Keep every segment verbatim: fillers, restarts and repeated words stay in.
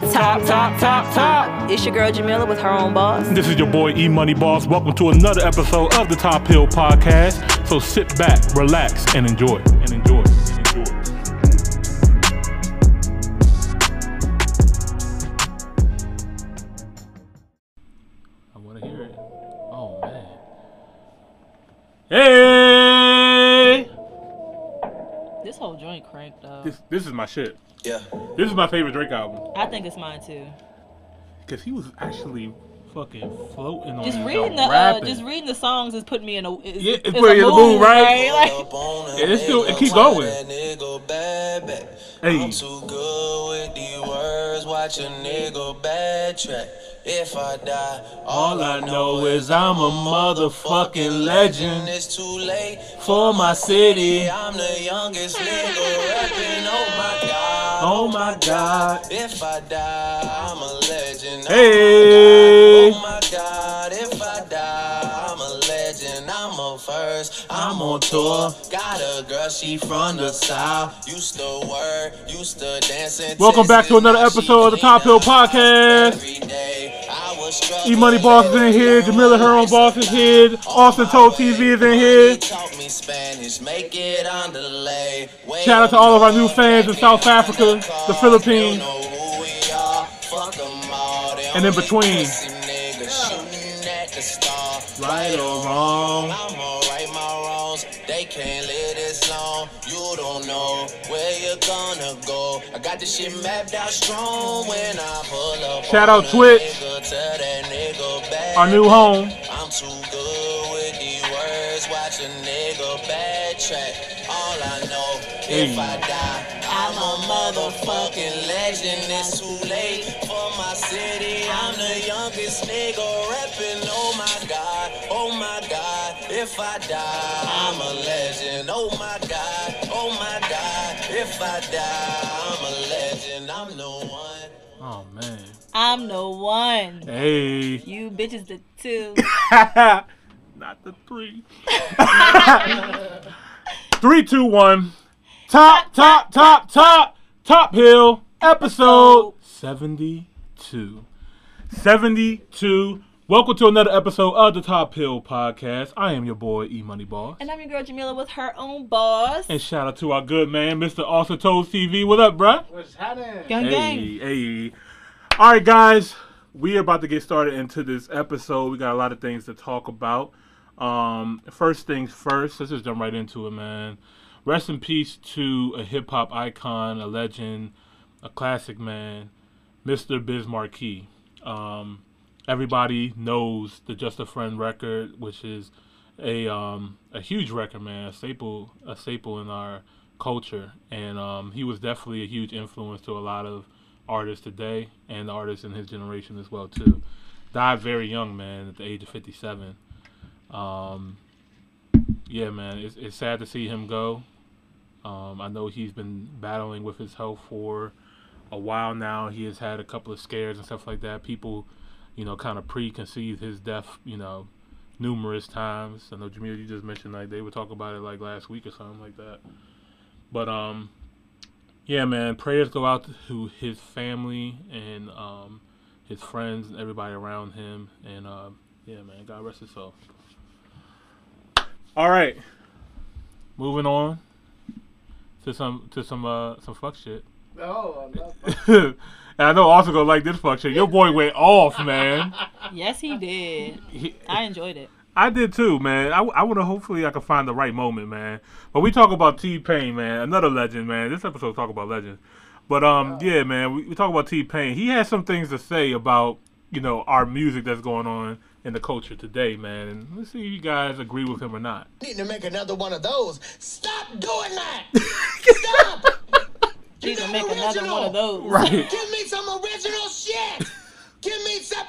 Top, top, top, top. It's your girl Jamila with her own boss. This is your boy E Money Boss. Welcome to another episode of the Top Hill Podcast. So sit back, relax, and enjoy. And enjoy. Enjoy. I want to hear it. Oh man. Hey. This whole joint cranked up. This, this is my shit. Yeah. This is my favorite Drake album. I think it's mine too. Cause he was actually fucking floating on. Just reading the uh, just reading the songs is putting me in a is, yeah, it's putting you in the mood, right? right? Like, yeah, it's still it keep going. Hey. I'm too good with the words. Watch a nigga bad track. If I die, all I know is I'm a motherfucking legend. It's too late for my city. I'm the youngest nigga rapping. Oh my god. Oh my god, if I die, I'm a legend. Hey. Oh my god, if I die, I'm a legend. I'm on first, I'm on tour. Got a girl, she from the south. Used to work, used to dance and welcome back to another episode of the Top Hill Podcast. E Money Boss is in here, Jamila her own boss is here, Austin Told T V is in here. Shout out to all of our new fans in South Africa, the Philippines, and in between. Right or wrong, I'ma right my wrongs. They can't live this long. You don't know where you're gonna go. I got this shit mapped out strong when I pull up. Shout out Twitch, our new home. I'm too good with the words. Watch a nigga bad track. All I know, if I die, I'm a motherfucking legend. It's too late for my city. I'm the youngest nigga rapping. Oh my god, oh my god, if I die, I'm a legend. Oh my god, oh my god, if I die, I'm a legend. I'm no one. Oh man, I'm no one. Hey, you bitches the two, not the three. Three, two, one. Top, top, top, top, Top Hill, episode seventy-two. seventy-two. Welcome to another episode of the Top Hill Podcast. I am your boy, E Money Boss. And I'm your girl, Jamila, with her own boss. And shout out to our good man, Mister Austin Toes T V. What up, bruh? What's happening? Gang, hey, gang. Hey. All right, guys. We are about to get started into this episode. We got a lot of things to talk about. Um, first things first. Let's just jump right into it, man. Rest in peace to a hip-hop icon, a legend, a classic man, Mister Biz Markie. Um, everybody knows the Just a Friend record, which is a um, a huge record, man, a staple, a staple in our culture. And um, he was definitely a huge influence to a lot of artists today and the artists in his generation as well, too. Died very young, man, at the age of fifty-seven. Um, yeah, man, it's, it's sad to see him go. Um, I know he's been battling with his health for a while now. He has had a couple of scares and stuff like that. People, you know, kind of preconceived his death, you know, numerous times. I know, Jamil, you just mentioned, like, they were talking about it, like, last week or something like that. But, um, yeah, man, prayers go out to his family and um, his friends and everybody around him. And, uh, yeah, man, God rest his soul. All right, moving on. To some to some uh some fuck shit. Oh, I love fuck shit. And I know also gonna like this fuck shit. Your boy went off, man. Yes, he did. He, I enjoyed it. I did too, man. I, I wanna hopefully I can find the right moment, man. But we talk about T-Pain, man. Another legend, man. This episode talk about legends. But um, wow. yeah, man. We, we talk about T-Pain. He has some things to say about, you know, our music that's going on in the culture today, man. And let's see if you guys agree with him or not. Need to make another one of those. Stop doing that. Stop. Need to make original. Another one of those. Right. Give me some original shit. Give me some.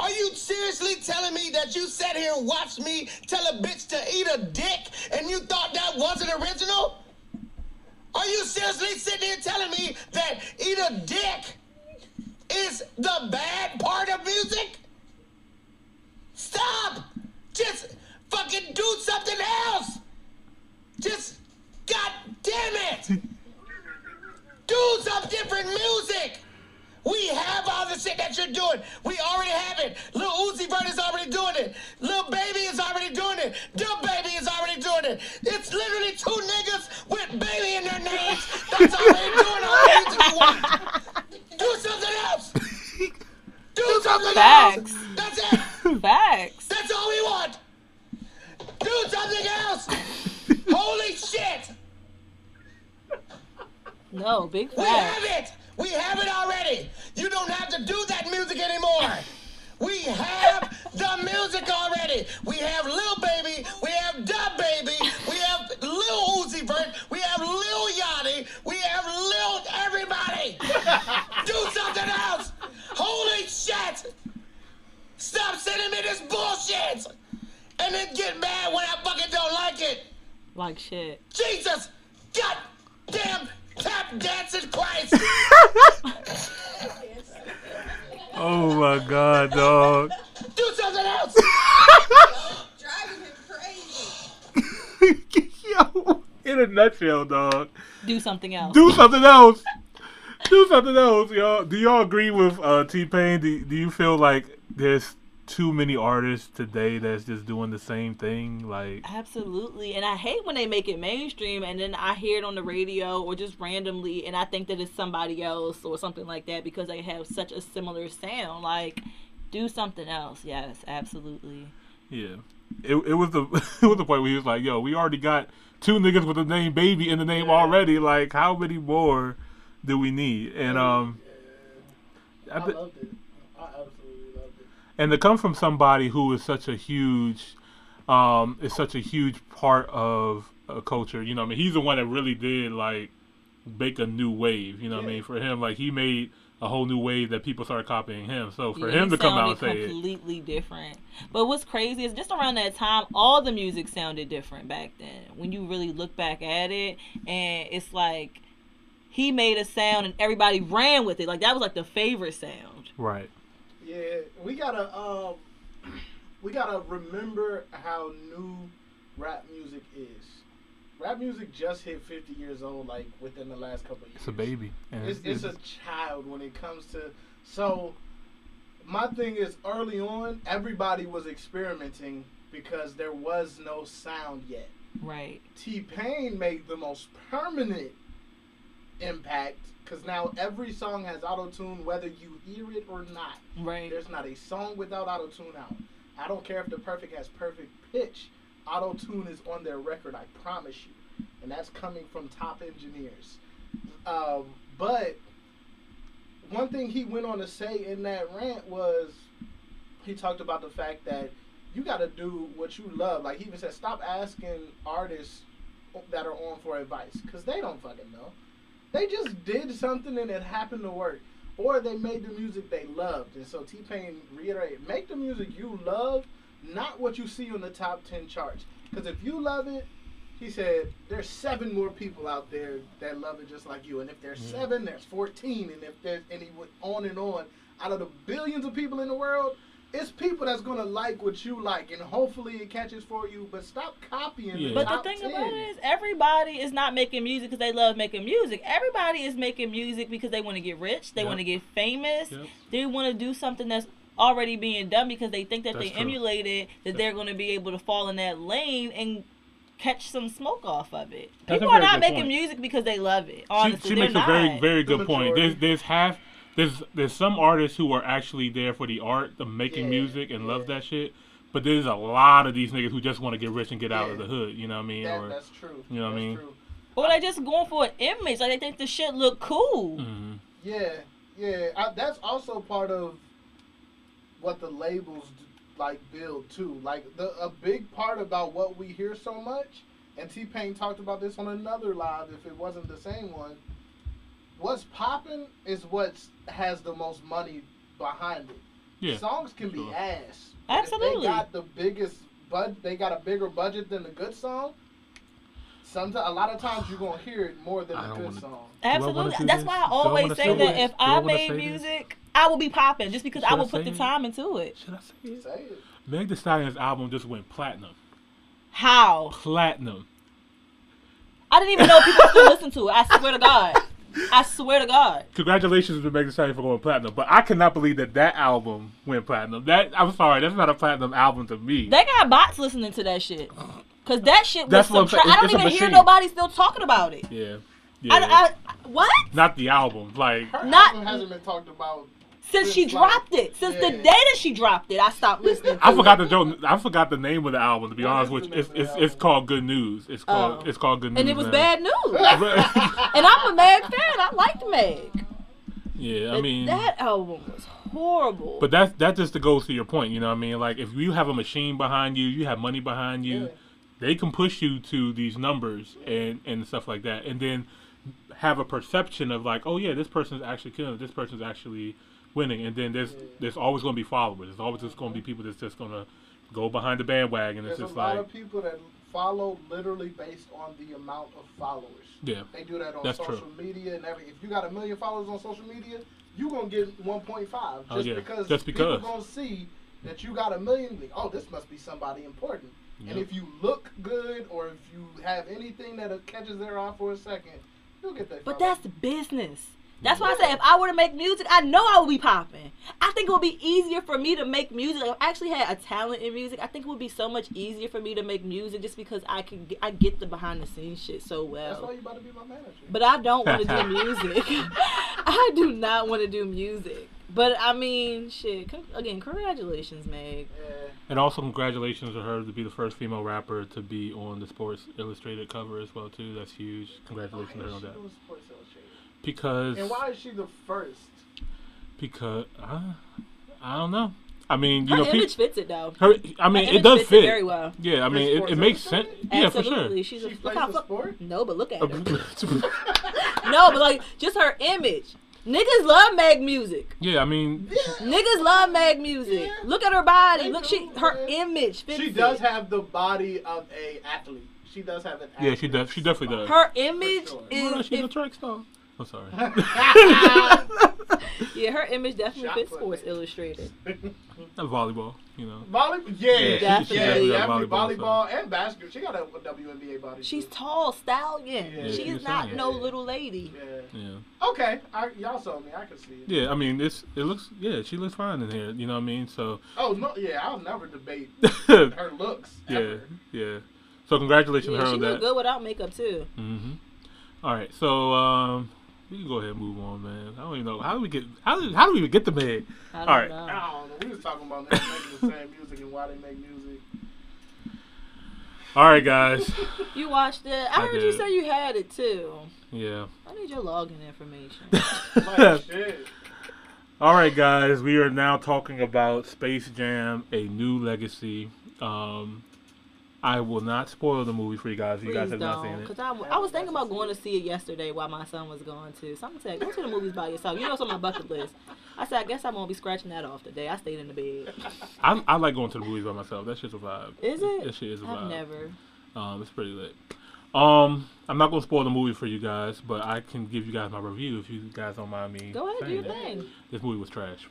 Are you seriously telling me that you sat here and watched me tell a bitch to eat a dick and you thought that wasn't original? Are you seriously sitting here telling me that eat a dick is the bad part of music? Stop! Just fucking do something else! Just, god damn it! Do some different music! that you're doing. We already have it. Lil Uzi Vert is already doing it. Lil Baby is already doing it. Da Baby is already doing it. It's literally two niggas with baby in their names. That's all they're doing all day to do one. Do something else. Do something Facts. else. That's it. Facts. That's all we want. Do something else. Holy shit. No, big facts. We have it. We have it already. You don't have to do that music anymore. We have the music already. We have Lil Baby. We have Da Baby. We have Lil Uzi Vert. We have Lil Yachty. We have Lil everybody. Do something else. Holy shit. Stop sending me this bullshit. And then get mad when I fucking don't like it. Like shit. Jesus. God damn. Tap dancing Christ. Oh my God, dog. Do something else. Driving him crazy. Yo, in a nutshell, dog. Do something else. Do something else. Do something else, y'all. Do y'all agree with uh, T-Pain? Do, do you feel like there's too many artists today that's just doing the same thing? Like, absolutely. And I hate when they make it mainstream and then I hear it on the radio or just randomly and I think that it's somebody else or something like that because they have such a similar sound. Like, do something else. Yes, absolutely. Yeah, it, it was the it was the point where he was like, yo, we already got two niggas with the name Baby in the name yeah. already. Like, how many more do we need? And um yeah. I, I loved it. I absolutely And to come from somebody who is such a huge, um, is such a huge part of a culture, you know what I mean? He's the one that really did, like, make a new wave, you know yeah. what I mean? For him, like, he made a whole new wave that people started copying him. So for yeah, him to come out and say it. Completely different. But what's crazy is just around that time, all the music sounded different back then. When you really look back at it, and it's like, he made a sound and everybody ran with it. Like, that was, like, the favorite sound. Right. Yeah, we gotta um, we gotta remember how new rap music is. Rap music just hit fifty years old, like within the last couple of years. It's a baby. And it's, it's, it's a child when it comes to. So my thing is, early on, everybody was experimenting because there was no sound yet. Right. T-Pain made the most permanent impact. Because now every song has auto-tune, whether you hear it or not. Right. There's not a song without auto-tune out. I don't care if The Perfect has perfect pitch. Auto-tune is on their record, I promise you. And that's coming from top engineers. Um, but one thing he went on to say in that rant was, he talked about the fact that you got to do what you love. Like, he even said, stop asking artists that are on for advice, because they don't fucking know. They just did something and it happened to work. Or they made the music they loved. And so T-Pain reiterated, make the music you love, not what you see on the top ten charts. Because if you love it, he said, there's seven more people out there that love it just like you. And if there's mm. seven, there's fourteen. And if there's, and he went on and on. Out of the billions of people in the world, it's people that's going to like what you like, and hopefully it catches for you, but stop copying yeah. the But top the thing ten. About it is, everybody is not making music because they love making music. Everybody is making music because they want to get rich, they yep. want to get famous, yep. they want to do something that's already being done because they think that that's they true. emulate it, that that's they're going to be able to fall in that lane and catch some smoke off of it. That's people are not making point. music because they love it, honestly. She, she makes not. a very, very good the point. There's, there's half... There's there's some artists who are actually there for the art of making yeah, music and yeah. love that shit, but there's a lot of these niggas who just want to get rich and get yeah. out of the hood. You know what I mean? That, or, that's true. You know that's what I mean? True. Or they just going for an image. Like, they think the shit look cool. Mm-hmm. Yeah, yeah. I, that's also part of what the labels like build too. Like the a big part about what we hear so much, and T-Pain talked about this on another live. If it wasn't the same one. What's popping is what has the most money behind it. Yeah, songs can sure. be ass. Absolutely. If they got the biggest bud. They got a bigger budget than a good song. Sometimes, a lot of times, you're gonna hear it more than I a good wanna, song. Absolutely. That's why I always I say that this? if do I, I made music, this? I would be popping just because Should I would I put the it? time into it. Should I say it? Say it. Meg Thee Stallion's album just went platinum. How? Platinum. I didn't even know people still listen to it. I swear to God. I swear to God. Congratulations to Meg Thee Stallion for going platinum, but I cannot believe that that album went platinum. That I'm sorry, that's not a platinum album to me. They got bots listening to that shit, cause that shit was some tra- I don't even hear nobody still talking about it. Yeah, yeah. I, I, what? Not the album, like her not album hasn't been talked about. Since she dropped it, since yeah. the day that she dropped it, I stopped listening. I forgot the joke. I forgot the name of the album. To be yeah, honest with you, it's it's, it's called Good News. It's called oh. it's called Good News. And it was now. Bad news. And I'm a Meg fan. I liked Meg. Yeah, I mean but that album was horrible. But that that just goes to your point. You know what I mean? Like if you have a machine behind you, you have money behind you, yeah. they can push you to these numbers and and stuff like that, and then have a perception of like, oh yeah, this person's actually killing it. This person's actually winning, and then there's there's always going to be followers. There's always just going to be people that's just going to go behind the bandwagon. It's there's just a lot like, of people that follow literally based on the amount of followers. Yeah, they do that on that's social true. media and everything. If you got a million followers on social media, you are gonna get one point five just oh, yeah. because just because people gonna see that you got a million. Like, oh, this must be somebody important. Yep. And if you look good or if you have anything that catches their eye for a second, you'll get that. But that's business. That's why I say if I were to make music, I know I would be popping. I think it would be easier for me to make music. If I actually had a talent in music, I think it would be so much easier for me to make music just because I can get, I get the behind the scenes shit so well. That's why you about to be my manager. But I don't want to do music. I do not want to do music. But I mean, shit. Con- again, congratulations, Meg. Yeah. And also congratulations to her to be the first female rapper to be on the Sports Illustrated cover as well too. That's huge. Congratulations to her on that. Because and why is she the first? Because uh, I don't know. I mean, you her know, image pe- fits it though. Her, I mean, her it does fit it very well. Yeah, I mean, it, it makes sense. Absolutely. Yeah, for sure. She's she a, plays a sport. No, but look at her. No, but like just her image. Niggas love Meg music. Yeah, I mean, yeah. niggas love Meg music. Yeah. Look at her body. I look, know, she her man. image fits. She does it. have the body of a athlete. She does have an. Yeah, she does. She definitely does. Her image sure. is. Well, she's if, a track star. I'm sorry. Yeah, her image definitely fits Sports Illustrated. Volleyball, you know. Volleyball, yeah, yeah, definitely. She, she definitely yeah, volleyball, volleyball so. and basketball. She got a W N B A body. She's too. tall, stallion. Yeah, she is not saying, no yeah. little lady. Yeah. yeah. Okay, I, y'all saw me. I can see it. Yeah, I mean, it's it looks. Yeah, she looks fine in here. You know what I mean? So. Oh no! Yeah, I'll never debate her looks. Ever. Yeah, yeah. So congratulations yeah, her on that. She looked good without makeup too. Mm-hmm. All right, so. um... We can go ahead and move on, man. I don't even know. How do we get how do, how do we even get to Meg? I don't All right. know. I don't know. We was talking about them making the same music and why they make music. All right, guys. You watched it. I, I heard did. you say you had it, too. Yeah. I need your login information. Like shit. All right, guys. We are now talking about Space Jam, A New Legacy. Um... I will not spoil the movie for you guys. You Please guys have don't, not seen it. Cause I, I was thinking about going to see it yesterday while my son was going to. So I'm going to go to the movies by yourself. You know what's on my bucket list. I said, I guess I'm going to be scratching that off today. I stayed in the bed. I, I like going to the movies by myself. That shit's a vibe. Is it? That shit is a vibe. I've never. Um, it's pretty lit. Um, I'm not going to spoil the movie for you guys, but I can give you guys my review if you guys don't mind me. Go ahead, do your thing. This movie was trash.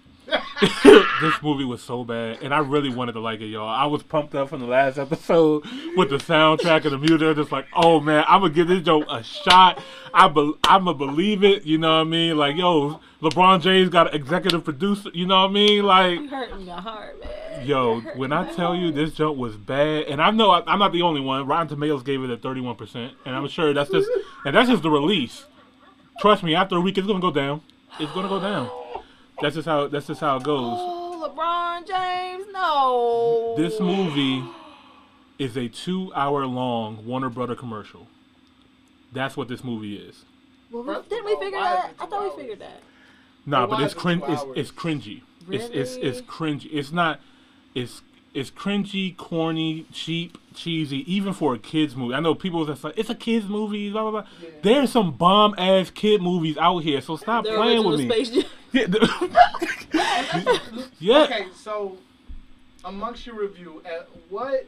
This movie was so bad, and I really wanted to like it, y'all. I was pumped up from the last episode with the soundtrack and the music. Just like, oh man, I'm gonna give this joke a shot. I be- I'm gonna believe it. You know what I mean? Like, yo, LeBron James got an executive producer. You know what I mean? Like, you hurting your heart, man. Yo, when I tell heart. you this joke was bad, and I know I- I'm not the only one. Rotten Tomatoes gave it a thirty-one percent, and I'm sure that's just and that's just the release. Trust me, after a week, it's gonna go down. It's gonna go down. That's just how that's just how it goes. Oh, LeBron James, no. This movie is a two-hour-long Warner Brothers commercial. That's what this movie is. Well, we, didn't we figure that? I thought we figured that. Nah, but, but it's cringe. It's, it's cringy. Really? It's it's it's cringy. It's not. It's it's cringy, corny, cheap, cheesy. Even for a kids movie, I know people that's like, it's a kids movie. Blah blah blah. Yeah. There's some bomb ass kid movies out here, so stop the playing with me. Space Jam. Yeah. Okay, so amongst your review, at what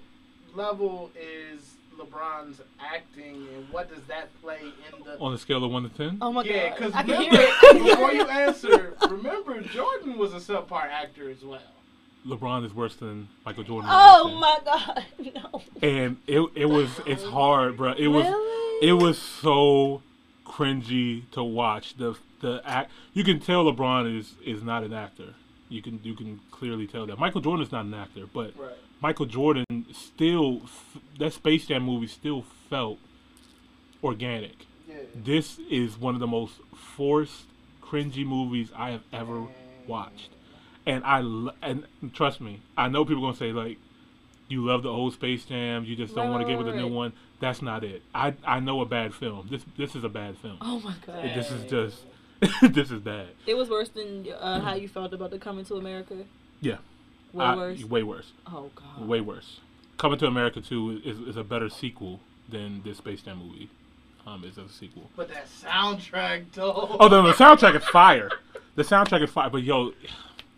level is LeBron's acting, and what does that play in the on a scale of one to ten? Oh my yeah, god! Yeah, because before you answer, remember Jordan was a subpar actor as well. LeBron is worse than Michael Jordan. Oh my god! No. And it it was it's hard, bro. It really? was it was so cringy to watch. The the act, you can tell LeBron is, is not an actor. You can you can clearly tell that. Michael Jordan is not an actor, but right. Michael Jordan still, that Space Jam movie still felt organic. Yeah. This is one of the most forced, cringy movies I have ever watched, and I and trust me, I know people are gonna say like, you love the old Space Jam, you just don't right, want to get with the right. new one. That's not it. I I know a bad film. This this is a bad film. Oh my god. It, this is just. This is bad. It was worse than uh, how you felt about the Coming to America. Yeah, way I, worse. Way worse. Oh god. Way worse. Coming to America two is is a better sequel than this Space Jam movie. Um, is a sequel. But that soundtrack though. Oh, no, the soundtrack is fire. The soundtrack is fire. But yo,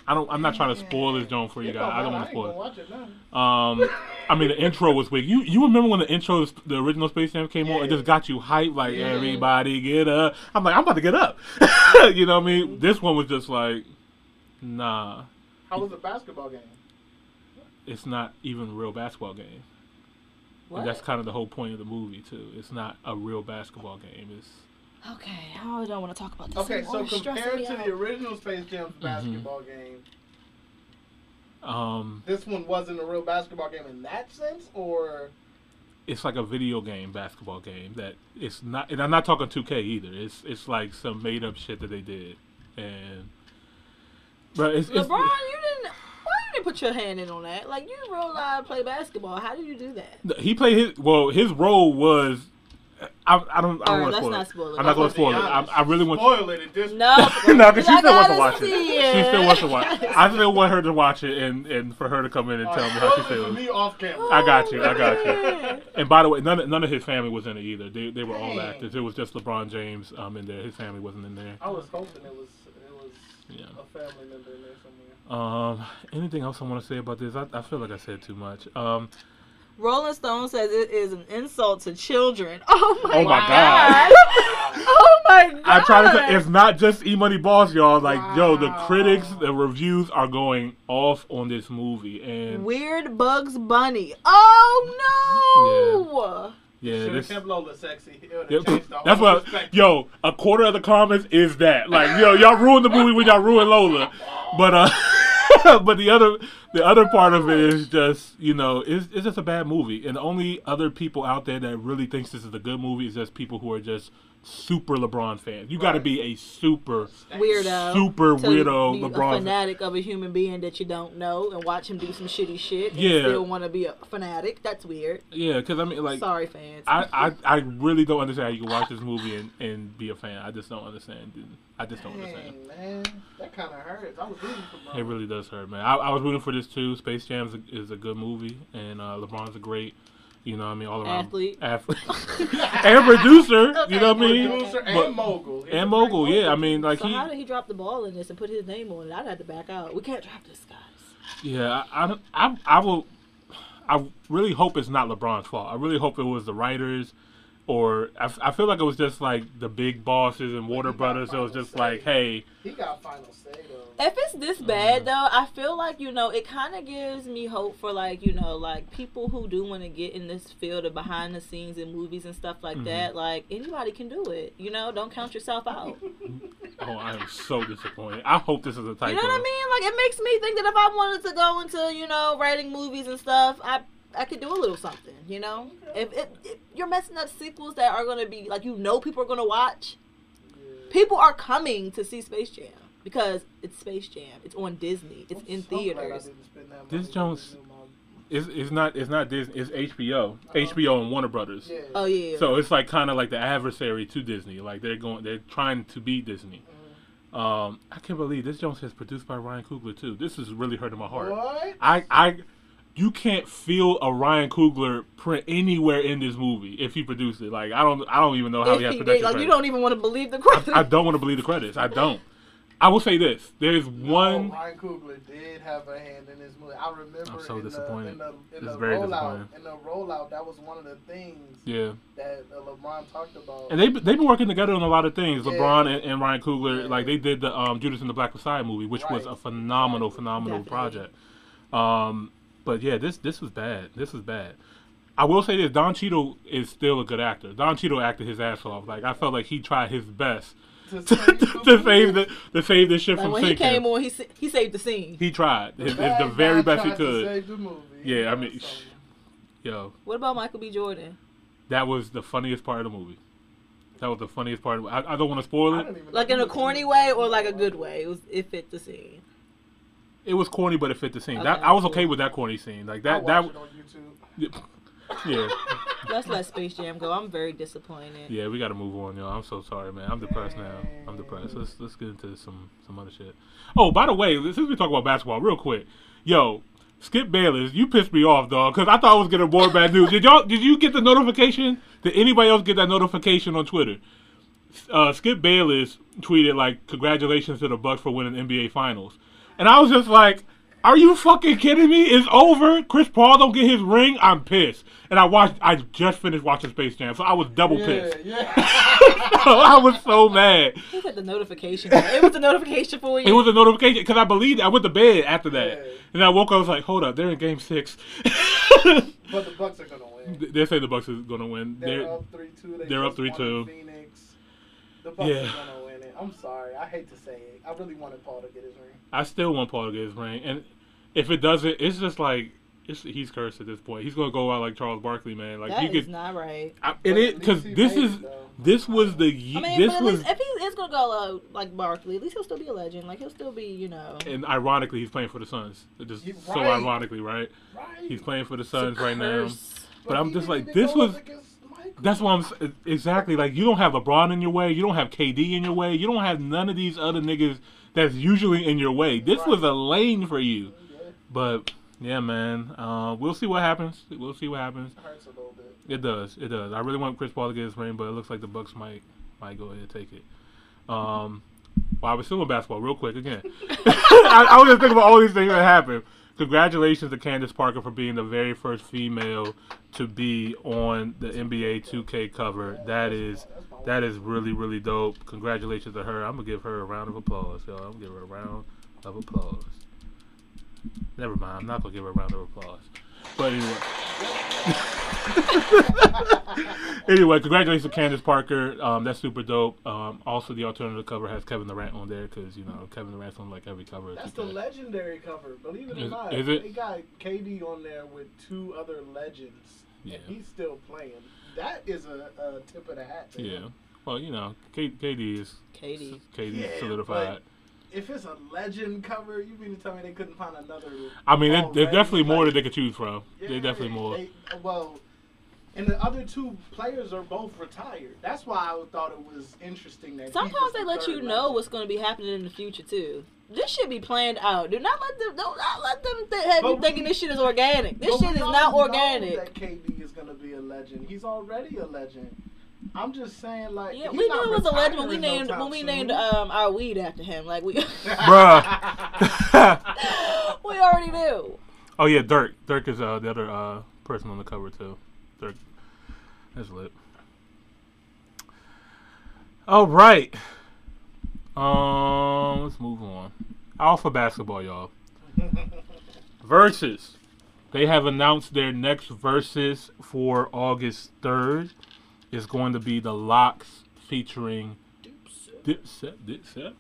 I don't. I'm not trying to spoil this joint for you guys. I don't want to spoil. I ain't gonna watch it, no. Um, I mean the intro was weak. You you remember when the intro, the original Space Jam came yeah. on? It just got you hyped, like yeah. everybody get up. I'm like, I'm about to get up. You know what I mean? This one was just like, nah. How was the basketball game? It's not even a real basketball game. What? And that's kind of the whole point of the movie too. It's not a real basketball game. It's okay. I don't want to talk about this. Okay, anymore. So compared to out. the original Space Jam's basketball mm-hmm. game. Um, this one wasn't a real basketball game in that sense, or it's like a video game basketball game that it's not. And I'm not talking two K either. It's it's like some made up shit that they did. And bro, it's, LeBron, it's, it's, you didn't. Why you didn't put your hand in on that? Like you real live play basketball. How did you do that? He played his well. His role was. I, I don't. I don't right, want to spoil it. I'm not going to spoil it. I, I really want spoil it. At this no, no, because she still wants to watch it. it. She still wants to watch it. I still want her to watch it and, and for her to come in and All tell right, me how she feels. Me off camera. I got you. I got you. And by the way, none none of his family was in it either. They they were Dang. all actors. It was just LeBron James um in there. His family wasn't in there. I was hoping it was it was yeah. a family member in there somewhere. Um, anything else I want to say about this? I I feel like I said too much. Um. Rolling Stone says it is an insult to children. Oh my, oh my god. god. Oh my god. I try to say, it's not just E Money Boss, y'all. Like, wow. yo, the critics, the reviews are going off on this movie. And Weird Bugs Bunny. Oh no. Yeah. yeah should have kept Lola sexy. It yeah, that's what I, yo, a quarter of the comments is that. Like, yo, y'all ruined the movie when y'all ruined Lola. But uh but the other the other part of it is just, you know, it's, it's just a bad movie. And the only other people out there that really thinks this is a good movie is just people who are just super LeBron fans. You right. got to be a super, weirdo, super weirdo LeBron a fanatic fan. Of a human being that you don't know and watch him do some shitty shit and yeah. still want to be a fanatic. That's weird. Yeah, because I mean, like... Sorry, fans. I, I, I really don't understand how you can watch this movie and, and be a fan. I just don't understand, dude. I just don't understand. Man, that kind of hurts. I was rooting for LeBron. It really does hurt, man. I, I was rooting for this too. Space Jam is a, is a good movie, and uh, LeBron's a great, you know what I mean, all around athlete, athlete, and producer. Okay, you know what I mean, producer and but, mogul, He's and mogul. mogul. Yeah, I mean, like so he. So how did he drop the ball in this and put his name on it? I'd have to back out. We can't drop this, guys. Yeah, I, I, I, I will. I really hope it's not LeBron's fault. I really hope it was the writers. Or I, I feel like it was just like the big bosses and Warner Brothers. It was just say. like, hey. He got final say though. If it's this bad mm-hmm. though, I feel like, you know, it kind of gives me hope for like, you know, like people who do want to get in this field of behind the scenes and movies and stuff like mm-hmm. that. Like anybody can do it. You know, don't count yourself out. Oh, I am so disappointed. I hope this is a typo. You know what I mean? Like it makes me think that if I wanted to go into, you know, writing movies and stuff, I. I could do a little something, you know? If, if, if you're messing up sequels that are going to be, like, you know people are going to watch. Yeah. People are coming to see Space Jam because it's Space Jam. It's on Disney. It's I'm in so theaters. This Jones is is not it's not Disney. It's H B O. Uh-huh. H B O and Warner Brothers. Yeah. Oh, yeah. So it's, like, kind of like the adversary to Disney. Like, they're going, they're trying to be Disney. Mm. Um, I can't believe this Jones is produced by Ryan Coogler, too. This is really hurting my heart. What? I... I You can't feel a Ryan Coogler print anywhere in this movie if he produced it. Like I don't, I don't even know how if he has production. Like credits. You don't even want to believe the credits. I, I don't want to believe the credits. I don't. I will say this: there's no, one. Ryan Coogler did have a hand in this movie. I remember. I'm so in disappointed. The, in the, in the rollout, in the rollout, that was one of the things. Yeah. That uh, LeBron talked about. And they they've been working together on a lot of things. Yeah. LeBron and, and Ryan Coogler, yeah. like they did the um, Judas and the Black Messiah movie, which right. was a phenomenal, phenomenal Definitely. project. Um. But yeah, this this was bad. This was bad. I will say this, Don Cheadle is still a good actor. Don Cheadle acted his ass off. Like, I felt like he tried his best to, to, to save the to save this shit like from when sinking. When he came on, he he saved the scene. He tried his, his, the very best he could. To save the movie. Yeah, yeah, I mean, so. Yo. What about Michael B. Jordan? That was the funniest part of the movie. That was the funniest part of the movie. I, I don't want to spoil it. Like in a corny way or like a good way? It was it fit the scene. It was corny, but it fit the scene. Okay, that, I was okay with that corny scene. Like that. I watched that it on YouTube. Yeah. Let's let Space Jam go. I'm very disappointed. Yeah, we gotta move on, y'all. I'm so sorry, man. I'm depressed now. I'm depressed. Let's let's get into some some other shit. Oh, by the way, since we talk about basketball, real quick, yo, Skip Bayless, you pissed me off, dog, because I thought I was getting more bad news. Did y'all? Did you get the notification? Did anybody else get that notification on Twitter? Uh, Skip Bayless tweeted like, "Congratulations to the Bucks for winning N B A Finals," and I was just like, are you fucking kidding me? It's over. Chris Paul don't get his ring. I'm pissed. And I watched. I just finished watching Space Jam, so I was double yeah, pissed. Yeah. So I was so mad. He said the notification. It was a notification for you. It was a notification because I believed. I went to bed after that, yeah. and I woke up. I was like, hold up, they're in Game Six. But the Bucks are gonna win. They say the Bucks are gonna win. They're, they're up three two. They they're up three two. Phoenix. The Bucks yeah. are gonna win. I'm sorry. I hate to say it. I really wanted Paul to get his ring. I still want Paul to get his ring. And if it doesn't, it's just like, it's, he's cursed at this point. He's going to go out like Charles Barkley, man. Like, that you is could, not right. I, and it, because this is, it, this was the, I mean, this was. Least, if he is going to go uh, like Barkley, at least he'll still be a legend. Like, he'll still be, you know. And ironically, he's playing for the Suns. Just right. so ironically, right? right? He's playing for the Suns right now. But, but I'm just like, this was. That's why I'm exactly like you don't have LeBron in your way, you don't have K D in your way, you don't have none of these other niggas that's usually in your way. This was a lane for you, but yeah, man, uh, we'll see what happens. We'll see what happens. It hurts a little bit. It does. It does. I really want Chris Paul to get his ring, but it looks like the Bucks might might go ahead and take it. Um, while we're still in basketball, real quick again, I, I was just thinking about all these things that happened. Congratulations to Candace Parker for being the very first female to be on the N B A two K cover. That is that is really, really dope. Congratulations to her. I'm going to give her a round of applause, y'all. I'm going to give her a round of applause. Never mind. I'm not going to give her a round of applause. But anyway. Anyway, congratulations to Candace Parker. Um, that's super dope. Um, also, the alternative cover has Kevin Durant on there because, you know, Kevin Durant's on, like, every cover. That's the legendary cover. Believe it or is, not. Is it? They got K D on there with two other legends. Yeah. And he's still playing. That is a, a tip of the hat to him. Yeah. Well, you know, K, KD is KD. KD yeah, solidified. If it's a legend cover, you mean to tell me they couldn't find another? I mean, there's definitely more like, that they could choose from. Yeah, there's definitely more. They, well, and the other two players are both retired. That's why I thought it was interesting. That sometimes they let you know what's going to be happening in the future too. This should be planned out. Do not let them. Do not let them th have you thinking this shit is organic. This shit is not organic. That K D is going to be a legend. He's already a legend. I'm just saying, like, yeah, we knew it was a legend when we named no when we soon. named um our weed after him. Like we, bruh, we already knew. Oh yeah, Dirk. Dirk is uh, the other uh, person on the cover too. Dirk, that's lit. All right, um, let's move on. Alpha basketball, y'all. Versus, they have announced their next versus for August third. Is going to be The Lox featuring Dipset. Dipset. Dipset.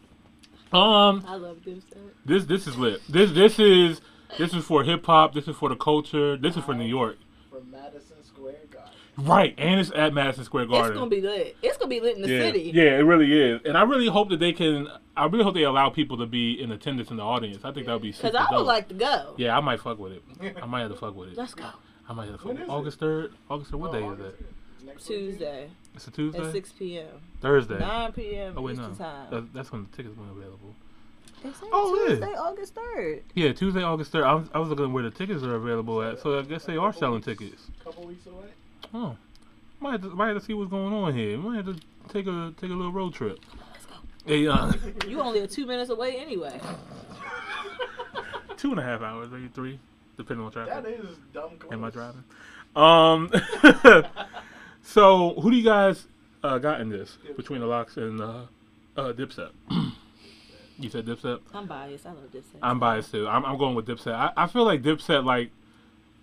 Um, I love Dipset. This this is lit. This this is this is for hip hop. This is for the culture. This is for New York. From Madison Square Garden. Right, and it's at Madison Square Garden. It's gonna be lit. It's gonna be lit in the yeah. city. Yeah, it really is. And I really hope that they can. I really hope they allow people to be in attendance in the audience. I think yeah. that would be super. Because I would dope. like to go. Yeah, I might fuck with it. I might have to fuck with it. Let's go. I might have to fuck with it. August third. August third. What oh, day August is it? Tuesday. It's a Tuesday? At six p m Thursday. nine p m Oh, wait, no. Time. That, that's when the tickets went available. They say oh, Tuesday, yeah. August third. Yeah, Tuesday, August third. I was, I was looking at where the tickets are available at, so I guess they are selling tickets. A couple weeks away? Oh. Might have, to, might have to see what's going on here. Might have to take a, take a little road trip. Let's go. Hey, uh, you only are two minutes away anyway. Two and a half hours, maybe three, depending on traffic. That is dumb close. Am I driving? Um... So, who do you guys uh, got in this between The Lox and uh, uh, Dipset? You said Dipset? I'm biased. I love Dipset. I'm biased, too. I'm, I'm going with Dipset. I, I feel like Dipset, like,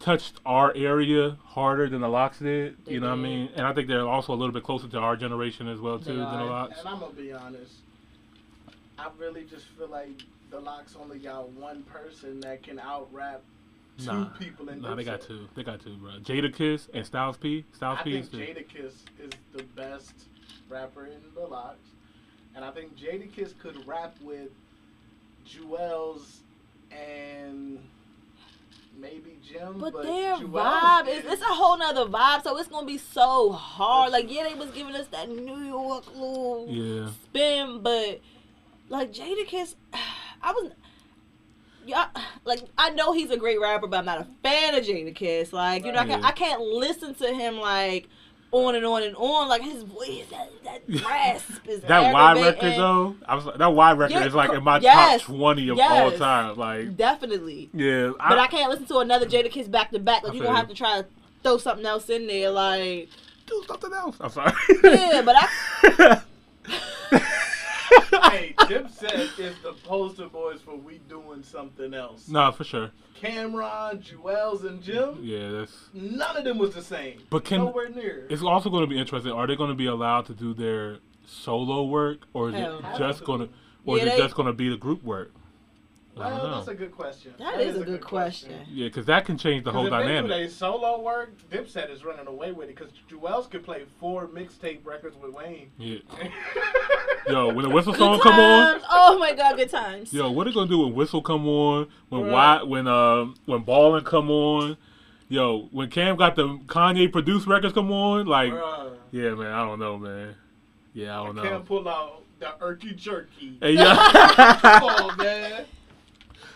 touched our area harder than the Lox did. They you know did. what I mean? And I think they're also a little bit closer to our generation as well, too, than the Lox. And I'm going to be honest. I really just feel like the Lox only got one person that can out-rap two nah, people in Dipset. Nah, they got two. They got two, bro. Jadakiss and Styles P. Styles I P think is Jadakiss is the best rapper in the Lox. And I think Jadakiss could rap with Jewels and maybe Jim. But, but their Jewels vibe is, it's a whole nother vibe, so it's going to be so hard. Like, yeah, they was giving us that New York little yeah. spin, but... Like, Jadakiss, I was, yeah, like, I know he's a great rapper, but I'm not a fan of Jadakiss. Like, you know, I, can, I can't listen to him, like, on and on and on. Like, his voice, that, that rasp is That Y record, though, I was, that Y record yeah, is, like, in my yes, top twenty of yes, all time. Like, definitely. Yeah. I, but I can't listen to another Jadakiss back-to-back. Like, you're going to have to try to throw something else in there, like. Do something else. I'm sorry. Yeah, but I. Hey, Dipset is the poster boys for we doing something else. Nah, for sure. Cameron, Jewels, and Jim. Yeah, that's none of them was the same. But can nowhere near. It's also going to be interesting. Are they going to be allowed to do their solo work, or is Hell, it just going to, or yeah, is they, it just going to be the group work? I don't well, know. That's a good question. That, that is, is a good, good question. question. Yeah, because that can change the whole if dynamic. They do they solo work, Dipset is running away with it because Jewels could play four mixtape records with Wayne. Yeah. Yo, when the whistle song come on, oh my god, good times. Yo, what are they gonna do when whistle come on? When right. why? When um uh, when Ballin come on? Yo, when Cam got the Kanye produced records come on? Like, right. yeah, man, I don't know, man. Yeah, I don't I know. Cam pull out the Erky Jerky. Hey, yo. Come on, man.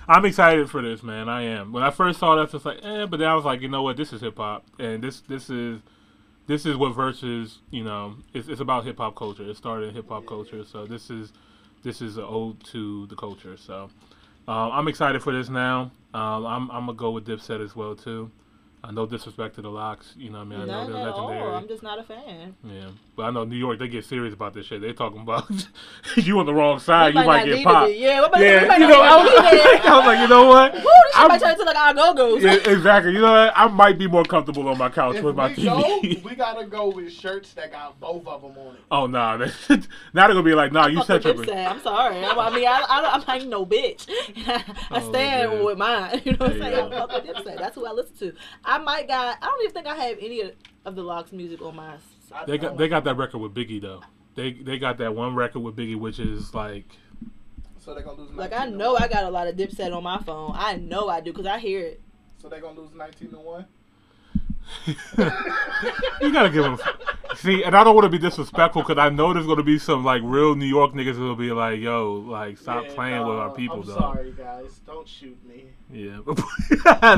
I'm excited for this, man. I am. When I first saw that, it's just like, eh. But then I was like, you know what? This is hip hop, and this this is. This is what Versus, you know, it's, it's about hip hop culture. It started in hip hop yeah. culture, so this is this is an ode to the culture. So um, I'm excited for this now. Um, I'm I'm gonna go with Dipset as well too. I know disrespect to the Lox, you know what I mean? I know None they're at legendary. All. I'm just not a fan. Yeah, but I know New York. They get serious about this shit. They talking about you on the wrong side, might you might get popped. Yeah, might, yeah. Might you know, I was, I was like, you know what? Woo, this shit might turn into like our go-go. Yeah, exactly. You know what? I might be more comfortable on my couch if with my we T V. Go, we gotta go with shirts that got both of them on it. Oh nah, now they're gonna be like, nah, I'm you said something. I'm sorry. I'm, I mean, I, I, I'm like no bitch. I, I oh, stand man. with mine. You know what I'm saying? I fuck with Dipset. That's who I listen to. I might got. I don't even think I have any of the Lox music on my. Side. They got. They got that record with Biggie though. They they got that one record with Biggie, which is like. So they gonna lose. Like I know I got a lot of Dipset on my phone. I know I do because I hear it. So they gonna lose nineteen to one. You gotta give them. See, and I don't want to be disrespectful because I know there's gonna be some like real New York niggas that'll be like, "Yo, like stop yeah, playing no, with our people." I'm though. Sorry, guys. Don't shoot me. Yeah.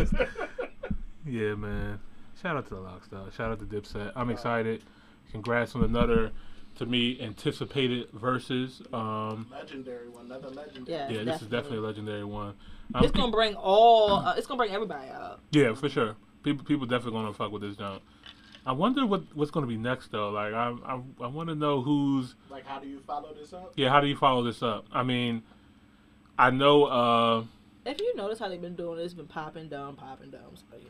Yeah, man. Shout out to the Lox, though. Shout out to Dipset. I'm excited. Congrats on another, to me, anticipated versus. Um, legendary one. Another legendary. Yeah, yeah this definitely. is definitely a legendary one. Um, it's gonna bring all. Uh, it's gonna bring everybody out. Yeah, for sure. People, people definitely gonna fuck with this jump. I wonder what what's gonna be next though. Like, I, I, I want to know who's. Like, how do you follow this up? Yeah, how do you follow this up? I mean, I know. Uh, If you notice how they've been doing it, it's been popping down, popping down. So, yeah.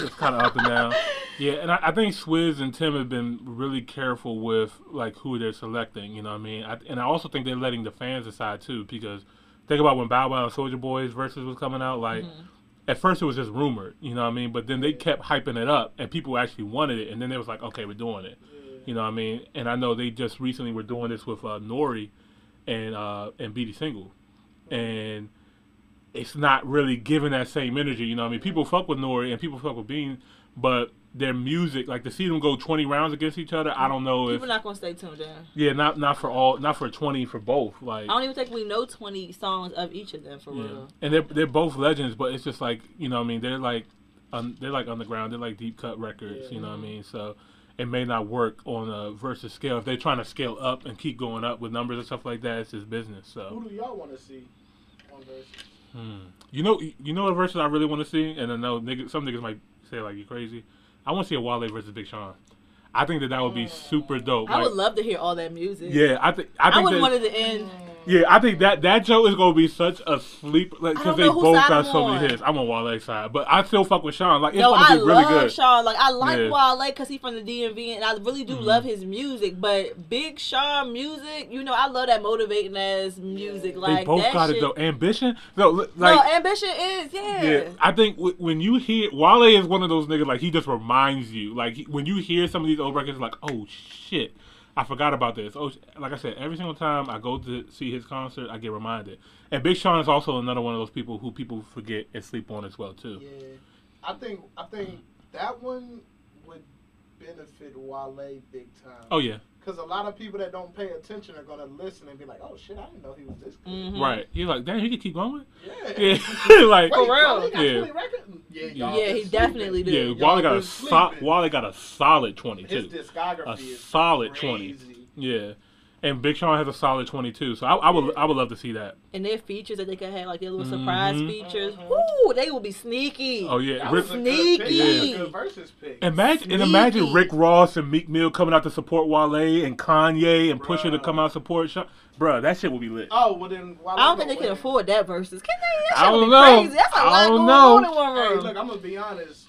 It's kind of up and down. Yeah, and I, I think Swizz and Tim have been really careful with, like, who they're selecting, you know what I mean? I, and I also think they're letting the fans decide, too, because think about when Bow Wow and Soulja Boy's Versus was coming out, like, mm-hmm. at first it was just rumored, you know what I mean? But then they kept hyping it up, and people actually wanted it, and then they was like, okay, we're doing it, yeah. you know what I mean? And I know they just recently were doing this with uh, Nori and, uh, and B D Single, mm-hmm. and... It's not really giving that same energy, you know what I mean? People fuck with Nori and people fuck with Bean, but their music, like to see them go twenty rounds against each other, I don't know. People if... People not gonna stay tuned down. Yeah, not not for all, not for twenty for both. Like I don't even think we know twenty songs of each of them for yeah. real. And they're they're both legends, but it's just like you know what I mean. They're like um, they're like underground. They're like deep cut records, yeah. you know what I mean. So it may not work on a versus scale if they're trying to scale up and keep going up with numbers and stuff like that. It's just business. So who do y'all want to see on Versus? Hmm. You know, you know what versus I really want to see, and I know niggas, some niggas might say like you crazy. I want to see a Wale versus Big Sean. I think that that would be super dope. I like, would love to hear all that music. Yeah, I think I, think I wouldn't that, want it to end. Yeah, I think that that joke is gonna be such a sleep because like, they both got I'm so on. many hits. I'm on Wale's side, but I still fuck with Sean. Like, it's Yo, gonna I be really good. I love Sean. Like, I like yeah. Wale because he's from the D M V, and I really do mm-hmm. love his music. But Big Sean music, you know, I love that motivating ass music. Like, they both that got shit. it though. Ambition, no, like no, ambition is yeah. yeah I think w when you hear Wale is one of those niggas like he just reminds you like he, when you hear some of these old records like oh shit. I forgot about this. Oh, like I said, every single time I go to see his concert, I get reminded. And Big Sean is also another one of those people who people forget and sleep on as well too. Yeah, I think I think that one would benefit Wale big time. Oh yeah, because a lot of people that don't pay attention are gonna listen and be like, "Oh shit, I didn't know he was this good." Mm-hmm. Right? You're like, "Damn, he can keep going." Yeah, yeah. like Wait, for real. Yeah. Yeah, yeah, he definitely did. Yeah, Wale got, a so Wale got a solid twenty two. His discography a is solid crazy. twenty. Yeah, and Big Sean has a solid twenty two. So I, I would, yeah. I would love to see that. And their features that they could have, like their little surprise mm-hmm. features. Mm-hmm. Woo, they will be sneaky. Oh yeah, Rick, sneaky. Yeah. Good versus pick. Imagine sneaky. and imagine Rick Ross and Meek Mill coming out to support Wale and Kanye and Pusha to come out support Sean. Bruh, that shit will be lit. Oh, well then. Why I don't think they win? can afford that versus. Can they? That shit I don't be know. Crazy. That's a I lot going know. on in one room. Hey, look, I'm gonna be honest.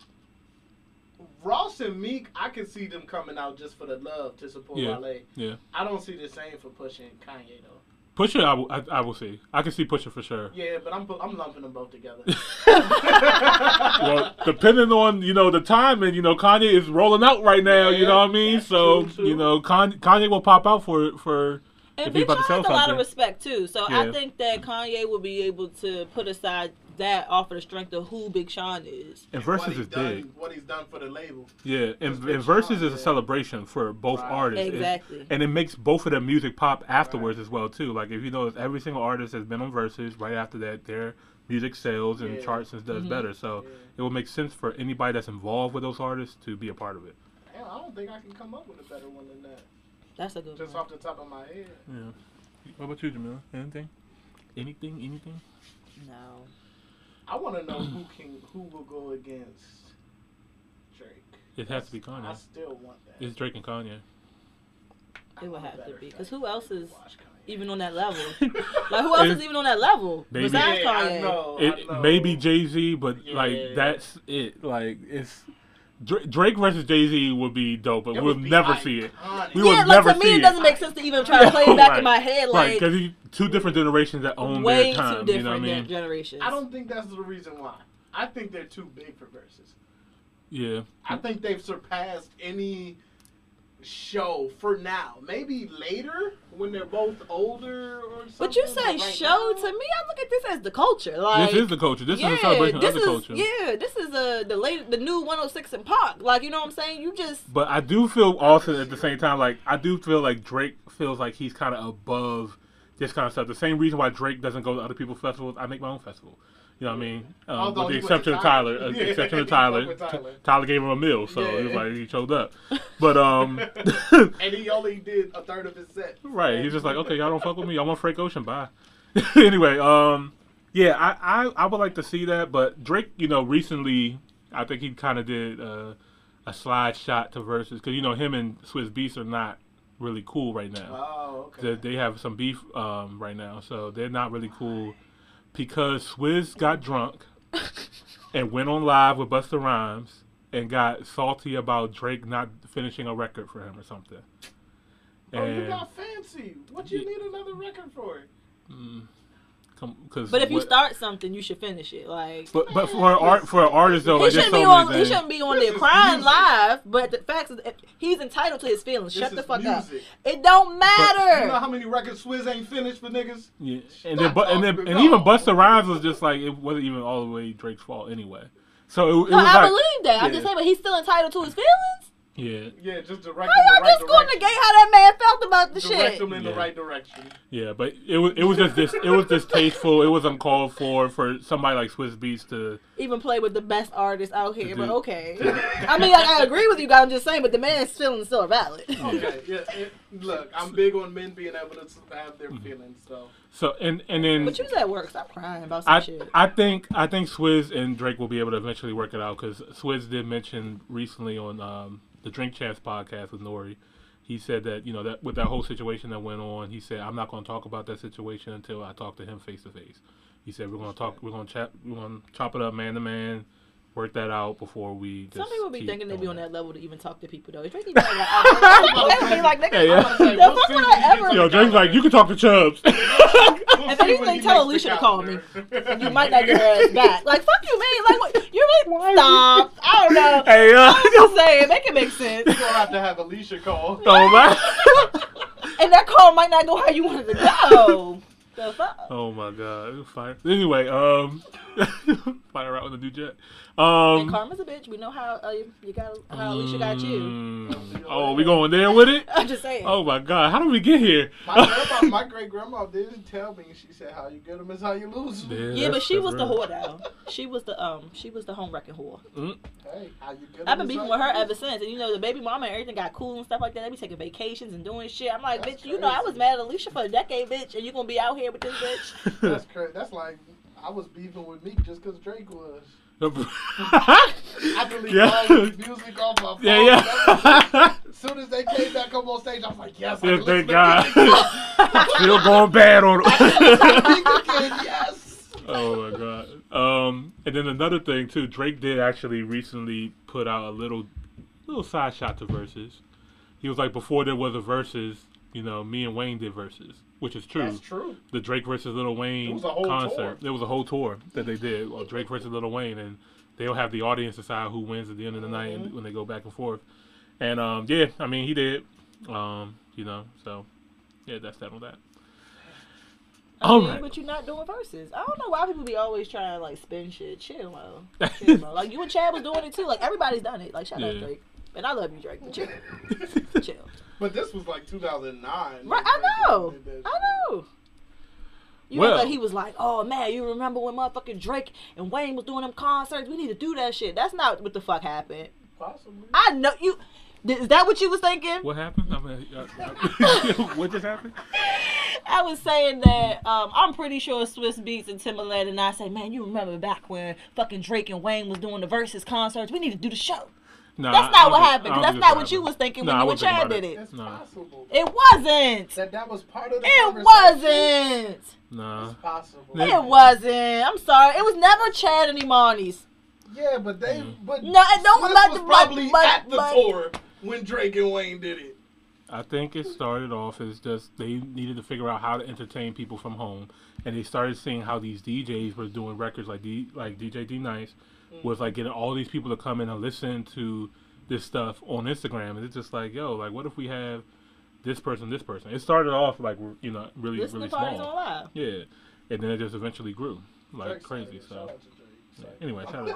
Ross and Meek, I can see them coming out just for the love to support yeah. Wale. Yeah. I don't see the same for Pusha and Kanye though. Pusha, I, I, I will see. I can see Pusha for sure. Yeah, but I'm I'm lumping them both together. Well, depending on you know the time and you know Kanye is rolling out right now. Yeah, you know what I mean? So true, true. you know Kanye, Kanye will pop out for for. And Big Sean has a lot of respect, too. So yeah. I think that Kanye will be able to put aside that off of the strength of who Big Sean is. And, and Versus is done, big. What he's done for the label. Yeah, and, and Versus Sean, is yeah. a celebration for both right. artists. Exactly. It's, and it makes both of their music pop afterwards right. as well, too. Like, if you notice, every single artist has been on Versus. Right after that, their music sales and yeah. charts and does mm-hmm. better. So yeah. it will make sense for anybody that's involved with those artists to be a part of it. Damn, I don't think I can come up with a better one than that. That's a good Just one. off the top of my head. Yeah. What about you, Jamila? Anything? Anything? Anything? No. I want to know who can who will go against Drake. It has to be Kanye. I still want that. It's Drake and Kanye. It would have to be. Because who else is even on that level? Like, who else is even on that level maybe, besides yeah, Kanye? I know, it, I know. Maybe Jay-Z, but, yeah. like, that's it. Like, it's... Drake versus Jay-Z would be dope, but we'll never iconic. see it. We yeah, would like, never see it. To me, it doesn't make sense to even try to play it back right. in my head. Like, right, because two different generations that own way their time. Way too different you know what I mean? generations. I don't think that's the reason why. I think they're too big for verses. Yeah. I think they've surpassed any show for now. Maybe later when they're both older or something. But you say like show now. To me, I look at this as the culture. Like this is the culture. This yeah, is a celebration of the culture. Yeah, this is a, the late, the new one oh six in Park. Like, you know what I'm saying? You just. But I do feel also at the same time, like I do feel like Drake feels like he's kind of above this kind of stuff. The same reason why Drake doesn't go to other people's festivals. I make my own festival. You know what I mean? Um, with the exception of Tyler, Tyler. Uh, yeah. exception of Tyler, Tyler. Tyler gave him a meal, so yeah. it was like he showed up. But um, and he only did a third of his set. Right? He's just like, okay, y'all don't fuck with me. Y'all want Frank Ocean? Bye. Anyway, um, yeah, I, I I would like to see that, but Drake, you know, recently I think he kind of did uh, a slide shot to Versus because you know him and Swizz Beatz are not really cool right now. Oh, okay. They, they have some beef um right now, so they're not really cool. Because Swizz got drunk and went on live with Busta Rhymes and got salty about Drake not finishing a record for him or something. Oh, and you got fancy. What you yeah. need another record for? Mm, come, cause but if what, you start something, you should finish it. Like, but but for an art for an artist though, he like, shouldn't so be on. Things. He shouldn't be on this there crying music. live. But the fact is, he's entitled to his feelings. This Shut the fuck music. up. It don't matter. But, you know how many records Swizz ain't finished for niggas? Yeah, and then, and then and even Busta Rhymes was just like it wasn't even all the way Drake's fault anyway. So it, it no, was I like, believe that. Yeah. I'm just saying, but he's still entitled to his feelings. Yeah. Yeah, just direct how y'all just going to negate how that man felt about the shit? Direct him in yeah. the right direction. Yeah, but it was it was just dis it was distasteful. It was uncalled for for somebody like Swizz Beatz to even play with the best artists out here. But okay, I mean like, I agree with you guys. I'm just saying, but the man's feelings still are valid. Okay, yeah. It, look, I'm big on men being able to have their feelings. So. So and and then. But you was at work. Stop crying about some I, shit. I think I think Swizz and Drake will be able to eventually work it out because Swizz did mention recently on um. the Drink Chance podcast with Nori he said that, you know, that with that whole situation that went on, he said, I'm not going to talk about that situation until I talk to him face to face. He said, we're going to talk, we're going to chat, we're going to chop it up man to man, work that out before we just. Some people be thinking they be on that level to even talk to people, though. Drake's like, yo, Drake's like, you can talk to Chubbs. If anything, tell Alicia to call me. You might not get her ass back. Like, fuck you, man. Like, what? You really stop. I don't know. Hey, uh, I was just saying, make it make sense. You're going to have to have Alicia call. Oh, my. And that call might not go how you wanted to go. The fuck? Oh, my God. Fire. Anyway, um, fire out with a new jet. Um, and karma's a bitch. We know how uh, you got how Alicia got you. Oh, we going there with it? I'm just saying. Oh my God, how did we get here? My grandma, my great grandma didn't tell me. She said, "How you get them is how you lose them." Yeah, yeah, but she was real. The whore though. She was the um, she was the home wrecking whore. Mm. Hey, how you get them? I've been beefing with her ever since, and you know the baby mama and everything got cool and stuff like that. They be taking vacations and doing shit. I'm like, that's bitch, crazy. You know I was mad at Alicia for a decade, bitch, and you gonna be out here with this bitch? That's crazy. That's like I was beefing with Meek just because Drake was. I really yeah. music off my phone. Yeah, yeah. As soon as they came back up on stage, I was like, yes, yeah, I thank God. Still going bad on it. Yes. Oh my God. Um, and then another thing too, Drake did actually recently put out a little, little side shot to Versus. He was like, before there was a Versus, you know, me and Wayne did Versus. Which is true. That's true. The Drake versus Lil Wayne it was a whole concert. Tour. There was a whole tour that they did. Well, Drake versus Lil Wayne, and they'll have the audience decide who wins at the end of the mm-hmm. night and when they go back and forth. And um, yeah, I mean he did. Um, you know, so yeah, that's that on that. I All mean, right. But you're not doing verses. I don't know why people be always trying to like spin shit. Chill, bro. Chill, bro. Like you and Chad was doing it too. Like everybody's done it. Like shout yeah. out Drake. And I love you, Drake. But chill, chill. But this was like two thousand nine. Right, I know. I know. You well, know that he was like, oh, man, you remember when motherfucking Drake and Wayne was doing them concerts? We need to do that shit. That's not what the fuck happened. Possibly. I know you. Is that what you was thinking? What happened? I mean, I, I, what just happened? I was saying that um, I'm pretty sure Swizz Beatz and Timbaland and I said, man, you remember back when fucking Drake and Wayne was doing the Versus concerts? We need to do the show. Nah, that's not what happened. That's not happened. What you was thinking nah, when you and Chad did it. It's nah. possible. It wasn't. That that was part of the It wasn't. Nah. It's possible. It wasn't. I'm sorry. It was never Chad and Imani's. Yeah, but they. Mm-hmm. But no, it don't about was the, probably but, at the but, tour when Drake and Wayne did it. I think it started off as just they needed to figure out how to entertain people from home, and they started seeing how these D Js were doing records like D, like D J D Nice. Was like getting all these people to come in and listen to this stuff on Instagram, and it's just like, yo, like what if we have this person, this person? It started off like you know really, this really small, yeah, and then it just eventually grew like Drake's crazy. So yeah. Anyway, shout out to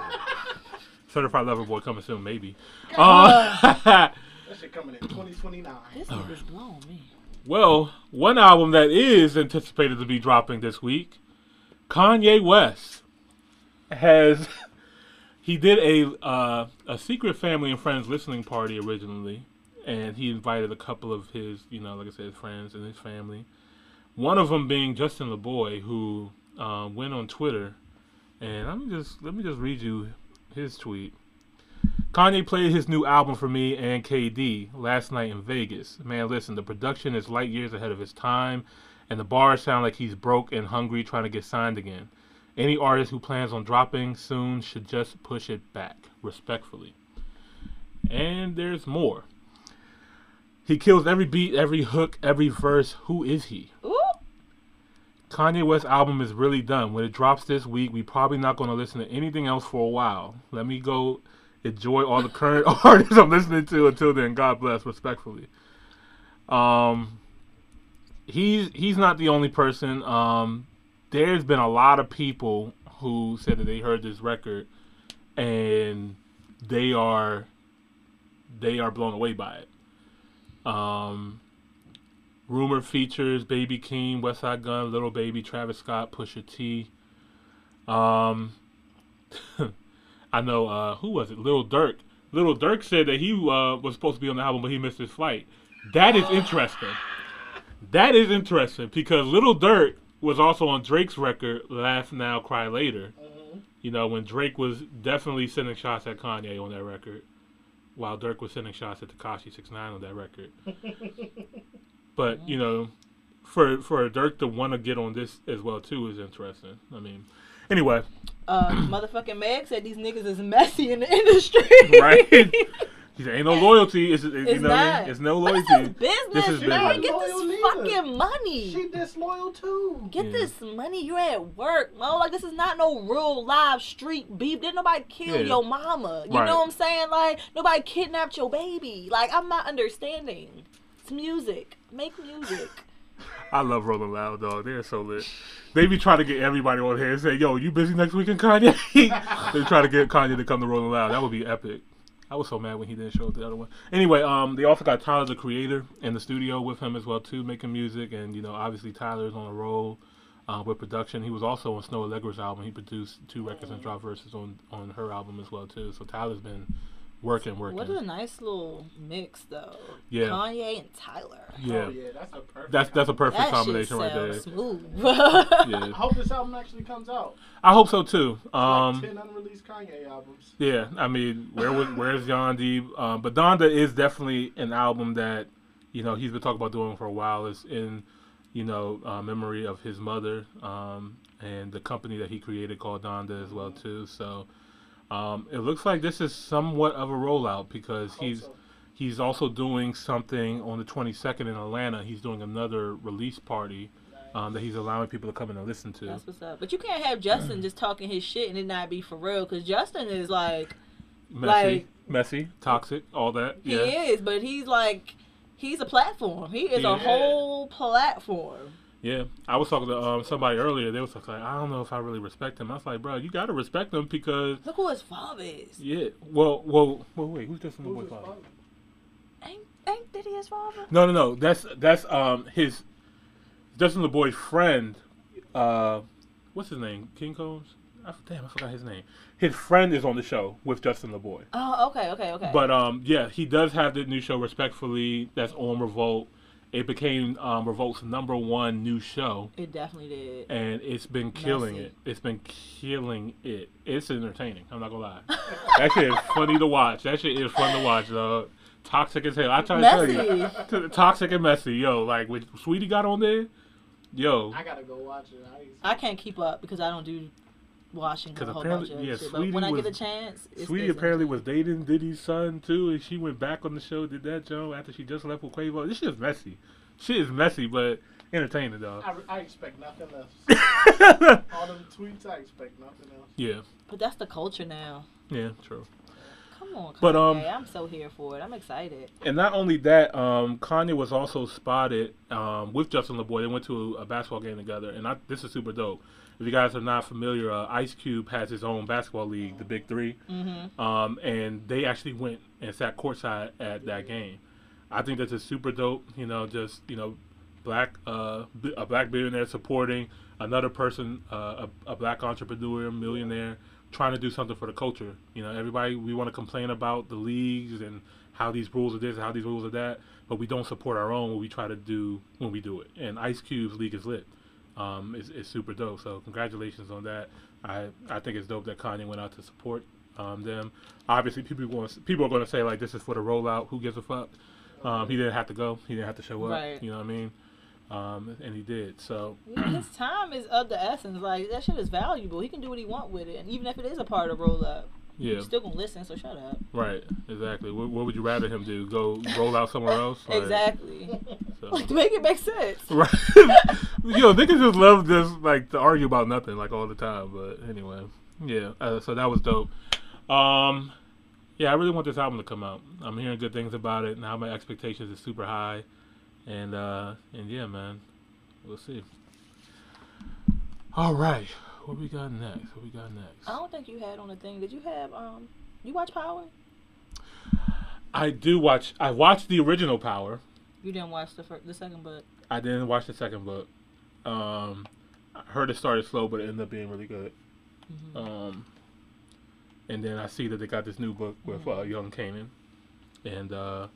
Certified Lover Boy coming soon, maybe. Uh, that shit coming in twenty twenty-nine. This is right. blown me. Well, one album that is anticipated to be dropping this week, Kanye West has. He did a uh, a secret family and friends listening party originally, and he invited a couple of his, you know, like I said, his friends and his family. One of them being Justin LaBoy, who uh, went on Twitter, and let me just let me just read you his tweet. Kanye played his new album for me and K D last night in Vegas. Man, listen, the production is light years ahead of his time, and the bars sound like he's broke and hungry trying to get signed again. Any artist who plans on dropping soon should just push it back, respectfully. And there's more. He kills every beat, every hook, every verse. Who is he? Ooh. Kanye West's album is really done. When it drops this week, we probably not going to listen to anything else for a while. Let me go enjoy all the current artists I'm listening to until then. God bless, respectfully. Um, he's, he's not the only person. Um... There's been a lot of people who said that they heard this record and they are they are blown away by it. Um, rumor features Baby Keem, West Side Gun, Lil Baby, Travis Scott, Pusha T. Um, I know uh, who was it? Lil Durk. Lil Durk said that he uh, was supposed to be on the album, but he missed his flight. That is interesting. That is interesting because Lil Durk. Was also on Drake's record, Laugh Now, Cry Later. Mm-hmm. You know, when Drake was definitely sending shots at Kanye on that record. while Dirk was sending shots at Tekashi six nine on that record. But, you know, for for Dirk to want to get on this as well, too, is interesting. I mean, anyway. Uh, motherfucking Meg said these niggas is messy in the industry. Right? He said, ain't no loyalty. It's, it's, it's you know not. What I mean? It's no loyalty. This is business. This is business. Get this either. Fucking money. She disloyal, too. Get yeah. this money. You're at work, Mo. Like, this is not no real live street beef. Didn't nobody kill yeah. your mama. You right. know what I'm saying? Like, nobody kidnapped your baby. Like, I'm not understanding. It's music. Make music. I love Rolling Loud, dog. They're so lit. They be trying to get everybody on here and say, yo, you busy next week in Kanye? They try to get Kanye to come to Rolling Loud. That would be epic. I was so mad when he didn't show up to the other one. Anyway, um, they also got Tyler, the Creator, in the studio with him as well, too, making music. And, you know, obviously Tyler's on a roll uh, with production. He was also on Snow Allegra's album. He produced two records and dropped verses on, on her album as well, too. So Tyler's been working, working. What a nice little mix, though. Yeah. Kanye and Tyler. Yeah. Oh, yeah, that's a perfect That's, that's a perfect that combination right there. Smooth. Yeah. I hope this album actually comes out. I hope so, too. Um, like ten unreleased Kanye albums. Yeah, I mean, where was, where's Yandhi? Um, but Donda is definitely an album that, you know, he's been talking about doing for a while. It's in, you know, uh, memory of his mother um, and the company that he created called Donda as well, too. So, Um, it looks like this is somewhat of a rollout because he's so. he's also doing something on the twenty-second in Atlanta. He's doing another release party nice. um, that he's allowing people to come in and listen to. That's what's up. But you can't have Justin mm. just talking his shit and it not be for real because Justin is like... Messy, like, messy, toxic, all that. He yeah. is, but he's like, he's a platform. He is yeah. a whole platform. Yeah, I was talking to um, somebody earlier. They was like, I don't know if I really respect him. I was like, bro, you got to respect him because... Look who his father is. Yeah, well, well, well wait, who's Justin Who's his father? father? Ain't, ain't Diddy his father? No, no, no. That's, that's um his... Justin LeBoy's friend. Uh, what's his name? King Combs? I, damn, I forgot his name. His friend is on the show with Justin LeBoy. Oh, okay, okay, okay. But, um, yeah, he does have the new show, Respectfully, that's on Revolt. It became um, Revolt's number one new show. It definitely did. And it's been killing Messy. it. It's been killing it. It's entertaining. I'm not going to lie. That shit is funny to watch. That shit is fun to watch, dog. Toxic as hell. I try messy. to tell you. Toxic and messy. Yo, like, when Sweetie got on there, yo. I got to go watch it. I, I can't keep up because I don't do watching the whole bunch of yeah, shit. But when was, I get a chance, it's Sweetie apparently was dating Diddy's son too, and she went back on the show, did that Joe after she just left with Quavo. This shit is messy. Shit is messy, but entertaining though. I, I expect nothing else. All them tweets, I expect nothing else. Yeah. But that's the culture now. Yeah, true. Come on, Kanye. But, um, I'm so here for it. I'm excited. And not only that, um, Kanye was also spotted um, with Justin LeBoy. They went to a, a basketball game together, and I, this is super dope. If you guys are not familiar, uh, Ice Cube has his own basketball league, the Big Three, mm-hmm. um, and they actually went and sat courtside at that game. I think that's just super dope, you know, just, you know, black uh, a black billionaire supporting another person, uh, a, a black entrepreneur, millionaire, trying to do something for the culture. You know, everybody, we want to complain about the leagues and how these rules are this and how these rules are that, but we don't support our own when we try to do, when we do it. And Ice Cube's league is lit. Um, it's, it's super dope. So congratulations on that. I, I think it's dope that Kanye went out to support um, them. Obviously, people want people are going to say like this is for the rollout. Who gives a fuck? Um, he didn't have to go. He didn't have to show up. Right. You know what I mean? Um, and he did. So his time is of the essence. Like that shit is valuable. He can do what he want with it. And even if it is a part of rollout, yeah. you're still gonna listen. So shut up. Right. Exactly. What, what would you rather him do? Go roll out somewhere else? Like, exactly. So. Like, to make it make sense. Right. Yo, niggas just love this, like, to argue about nothing, like, all the time. But anyway, yeah, uh, so that was dope. Um, yeah, I really want this album to come out. I'm hearing good things about it, and now my expectations is super high. And, uh, and yeah, man, we'll see. All right, what we got next? What we got next? I don't think you had on a thing. Did you have, um, you watch Power? I do watch, I watched the original Power. You didn't watch the first, the second book. I didn't watch the second book. Um, I heard it started slow, but it ended up being really good. Mm-hmm. Um, and then I see that they got this new book with mm-hmm. uh, Young Kanan, and uh,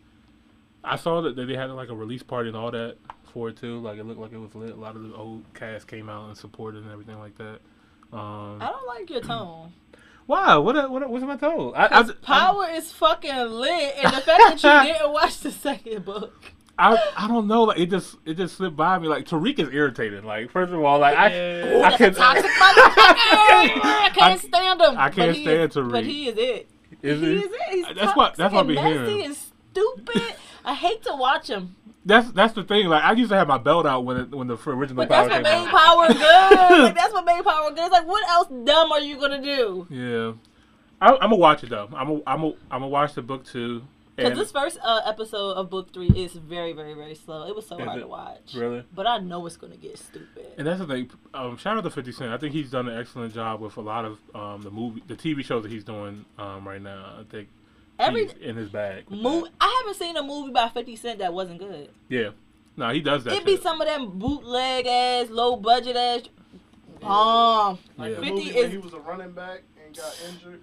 I saw that they had like a release party and all that for it too. Like it looked like it was lit. A lot of the old cast came out and supported and everything like that. Um, I don't like your tone. Wow, what a, what a, what am I told? I, I, Power I, is fucking lit, and the fact that you didn't watch the second book. I I don't know, like it just it just slipped by me. Like Tariq is irritating. Like first of all, like yeah. I I, can, toxic I can't I, stand him. I can't stand is, Tariq, but he is it. Is he it? Is it. He's that's what that's what I be hearing. He is stupid. I hate to watch him. That's that's the thing. Like I used to have my belt out when it, when the original but Power came out. That's what made Power good. Like, that's what made Power good. It's like what else dumb are you gonna do? Yeah, I, I'm gonna watch it though. I'm a, I'm a, I'm gonna watch the book too. Because this first uh, episode of book three is very, very, very slow. It was so hard it, to watch. Really? But I know it's going to get stupid. And that's the thing. Um, shout out to fifty Cent. I think he's done an excellent job with a lot of um, the movie, the T V shows that he's doing um, right now. I think Every, he's in his bag. Move, I haven't seen a movie by fifty Cent that wasn't good. Yeah. No, he does that It'd shit. be some of them bootleg-ass, low-budget-ass. Yeah. Um, like yeah. the fifty movie is, he was a running back and got injured.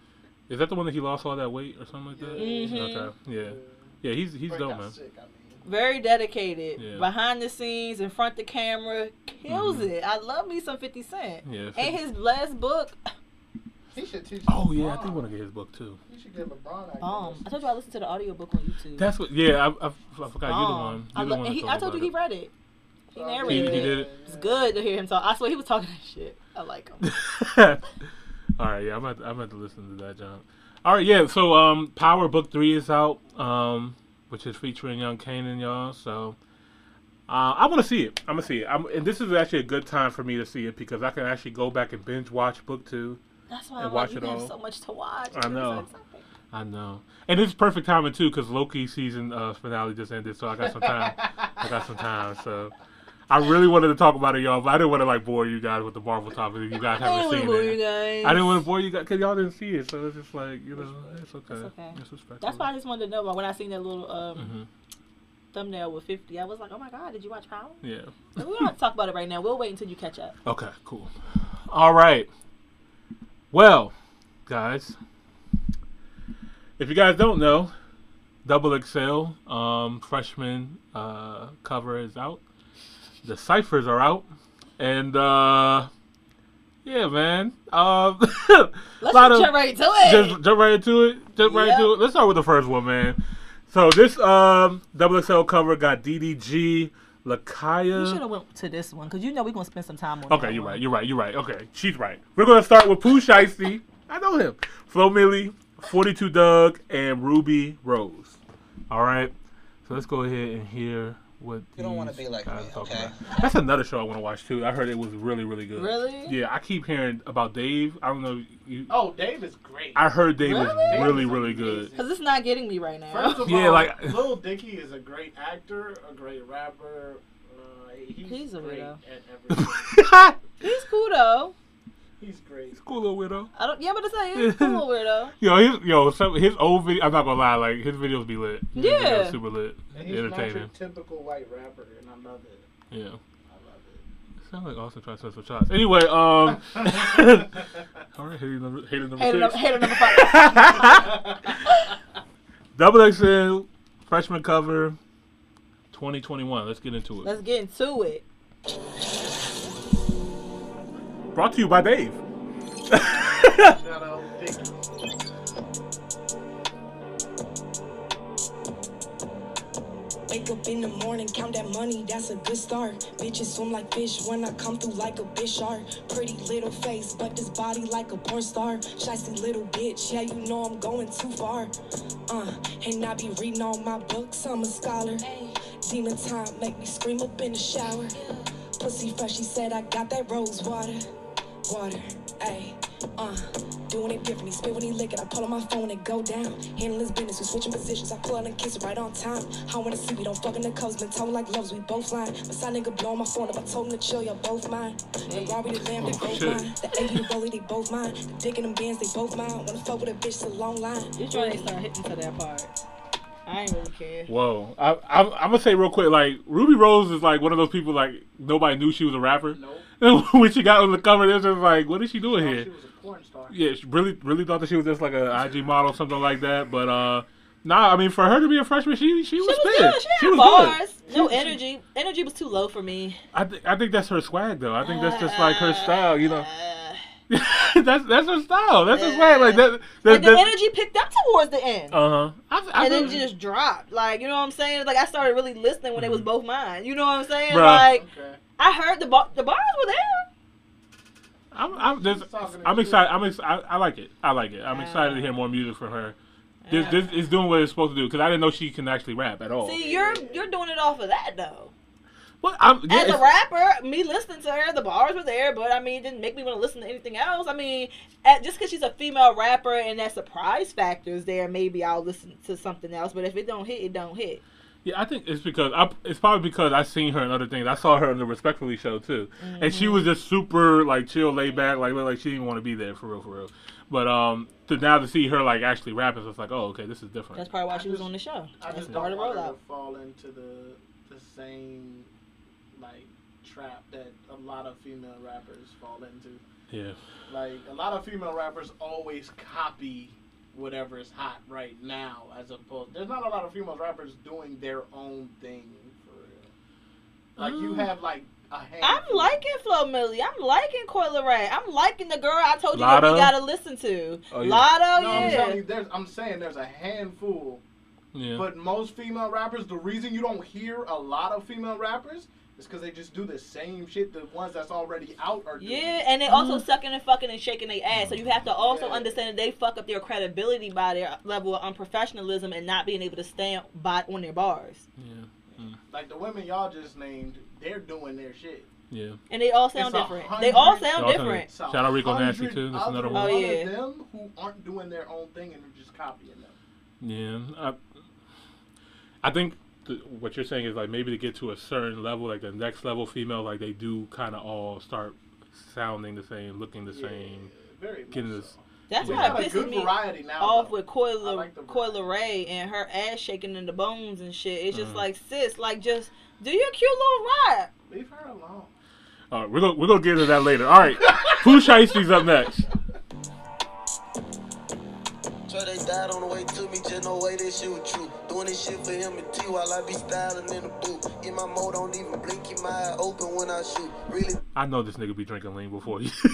Is that the one that he lost all that weight or something like that? Mm-hmm. Okay. Yeah. Yeah, he's he's dope, man. Sick, I mean. Very dedicated. Yeah. Behind the scenes, in front of the camera. Kills mm-hmm. it. I love me some fifty Cent. Yeah. And his last book. He should teach Oh, LeBron. yeah. I think I want to get his book, too. You should get LeBron. Um, I told you I listened to the audiobook on YouTube. That's what. Yeah, I, I, I forgot. Um, you're the one. You're I, the one he, I told you he read it. He narrated oh, yeah. it. He did it. It's good to hear him talk. I swear he was talking that shit. I like him. All right, yeah, I'm about to, I'm about to listen to that, John. All right, yeah, so um, Power Book three is out, um, which is featuring young Kanan, y'all. So uh, I want to see it. I'm going to see it. I'm, and this is actually a good time for me to see it because I can actually go back and binge watch Book two. That's why and I watch like, it all. so much to watch. I know. I know. And it's perfect timing, too, because Loki season uh, finale just ended, so I got some time. I got some time, so... I really wanted to talk about it, y'all, but I didn't want to, like, bore you guys with the Marvel topic if you guys haven't seen it. Guys. I didn't want to bore you guys because y'all didn't see it, so it's just like, you know, it's okay. It's okay. It's respectful. That's why I just wanted to know about when I seen that little um, mm-hmm. thumbnail with fifty. I was like, oh, my God, did you watch Power? Yeah. But we don't have to talk about it right now. We'll wait until you catch up. Okay, cool. All right. Well, guys, if you guys don't know, Double X L um, freshman uh, cover is out. The ciphers are out, and uh, yeah, man. Um, Let's lot jump of, right to it. Just jump right into it. Jump yep. right into it. Let's start with the first one, man. So this um, X X L cover got D D G, Lakaya. You should have went to this one because you know we're gonna spend some time on. Okay, that you're one. right. You're right. You're right. Okay, she's right. We're gonna start with Pooh Shiesty. I know him. Flo Milli, forty-two Doug, and Ruby Rose. All right. So let's go ahead and hear. What you don't want to be like me, okay? About. That's another show I want to watch, too. I heard it was really, really good. Really? Yeah, I keep hearing about Dave. I don't know. You, oh, Dave is great. I heard Dave really? was really, really good. Because it's not getting me right now. First of yeah, all, like, Lil Dicky is a great actor, a great rapper. Uh, he's, he's a weirdo. He's cool, though. He's great. He's a cool little weirdo. I don't, yeah, but it's like, he's a cool little weirdo. Yo, his, yo some, his old video, I'm not going to lie, like, his videos be lit. His yeah. Super lit. And he's entertaining. Not your typical white rapper, and I love it. Yeah. I love it. It sounds like Austin trying to special shots. Anyway, um. All right, hater number, hater number hater six. Hater number five. Double X L, freshman cover, twenty twenty-one. Let's get into it. Let's get into it. Brought to you by Dave. Shout out, Dick. Wake up in the morning, count that money, that's a good start. Bitches swim like fish when I come through like a bitch shark. Pretty little face, but this body like a porn star. Shiesty little bitch, yeah, you know I'm going too far. Uh, and I be reading all my books, I'm a scholar. Demon time, make me scream up in the shower. Pussy fresh, she said I got that rose water, water, ayy, uh, doing it differently, spit when he lick it, I pull on my phone and go down, handle his business, we switching positions, I pull out and kiss it right on time, I wanna see, we don't fuck in the coast, been told like loves, we both lying, my side nigga blow on my phone, if I told him to chill, y'all both mine, the Rari, the Lamb, they both mine, the A, the Rolly, they both mine, the dick and them bands, they both mine, wanna fuck with a bitch, it's a long line. You trying to start hitting to that part. I ain't really care. Whoa. I, I, I'm going to say real quick, like, Ruby Rose is, like, one of those people, like, nobody knew she was a rapper. Nope. And when she got on the cover, it was just like, what is she doing here? She was a porn star. Yeah, she really, really thought that she was just, like, an I G model, something like that. But, uh, nah, I mean, for her to be a freshman, she, she was good. She was good. She had she was bars. Good. No she, energy. Energy was too low for me. I, th I think that's her swag, though. I think that's just, like, her style, you know. Uh, that's that's her style. That's her style. Like that. that like the that, energy picked up towards the end. Uh huh. And then she just dropped. Like, you know what I'm saying? Like, I started really listening when mm-hmm. they was both mine. You know what I'm saying? Bruh. Like okay. I heard the bar, the bars were there. I'm I'm, this, I'm excited. I'm ex I, I like it. I like it. I'm uh, excited to hear more music from her. This uh, this is doing what it's supposed to do, because I didn't know she can actually rap at all. See, you're you're doing it off of that though. Well, I'm, yeah, as a rapper, me listening to her, the bars were there, but I mean, it didn't make me want to listen to anything else. I mean, at, just because she's a female rapper and that surprise factor is there, maybe I'll listen to something else. But if it don't hit, it don't hit. Yeah, I think it's because I, it's probably because I seen her in other things. I saw her on the Respectfully show too, mm-hmm. and she was just super like chill, laid back, like like she didn't want to be there for real, for real. But um, to now to see her like actually rapping, so it's like, oh, okay, this is different. That's probably why I she just, was on the show. I just don't want her to fall into the the same. Like trap that a lot of female rappers fall into. Yeah. Like a lot of female rappers always copy whatever is hot right now, as opposed. There's not a lot of female rappers doing their own thing for real. Like mm. you have like a hand. I'm liking Flo Milli. I'm liking Coi Leray. I'm liking the girl I told you that we gotta listen to. Oh, yeah. Lotto. No, yeah. I'm telling you, there's. I'm saying there's a handful. Yeah. But most female rappers, the reason you don't hear a lot of female rappers. It's because they just do the same shit the ones that's already out are doing. Yeah, and they also mm. sucking and fucking and shaking their ass. So you have to also yeah. understand that they fuck up their credibility by their level of unprofessionalism and not being able to stand by on their bars. Yeah. Mm. Like the women y'all just named, they're doing their shit. Yeah. And they all sound it's different. They all sound different. Shout out Rico Nasty too. That's another one. Oh, yeah. Them who aren't doing their own thing and are just copying them. Yeah. I, I think... what you're saying is like maybe to get to a certain level, like the next level female, like they do kind of all start sounding the same, looking the yeah, same, very getting this. So. That's why it pisses me off though. With Coi Leray and her ass shaking in the bones and shit. It's just mm. like, sis, like just do your cute little rap. Leave her alone. All right, we're gonna we're gonna get into that later. All right, Pooh Shiesty's up next. So they died on the way to me, just no way this shit was true. Doing this shit for him and T while I be styling in the booth. In my mode, don't even blink, keep my eye open when I shoot. Really? I know this nigga be drinking lean before you. That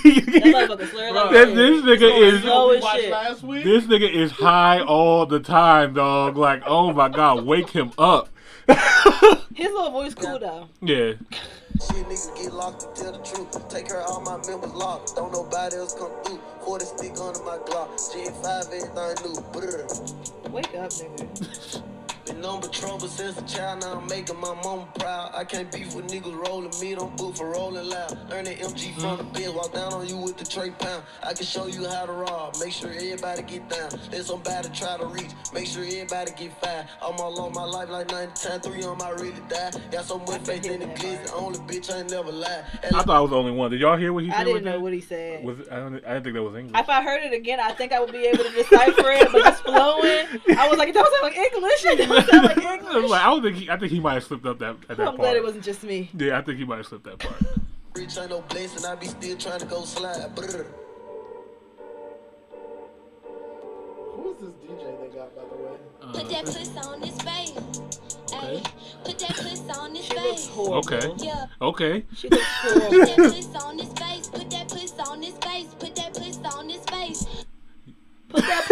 slur this, this nigga is so we watched last week. This nigga is high all the time, dog. Like, oh my god, wake him up. His little voice cool though. Yeah. She niggas get locked to tell the truth. Take her all my members locked. Don't nobody else come through. Forty stick under my Glock. J five everything new. Brr. Wake up, nigga. Been on patrol since the child. Now I'm making my mama proud. I can't beef with niggas rolling me. Don't boot for rolling loud. Earn the M G from mm. the bed. Walk down on you with the tray pound. I can show you how to rob. Make sure everybody get down. Let somebody try to reach. Make sure everybody get fired. I'm all on my life like ninety-three on my really die. Got so much faith in the glitz. The only bitch I ain't never lied. And I thought I was the only one. Did y'all hear what he said? I didn't know that? What he said. Was it, I, don't, I didn't think that was English. If I heard it again, I think I would be able to decipher it. But it's flowing. I was like, it doesn't sound like English. Like I don't think he, I think he might have slipped up that at that part. I'm glad it wasn't just me. Yeah, I think he might have slipped that part. Rich ain't no place, and I be still trying to go slide. Who is this D J they got, by the way? Uh, Put that puss on his face. Okay. Put that puss on his face. Okay. Yeah. Okay. She looks horrible. Put that puss on his face. Put that puss on his face. Put that puss on his face. Put that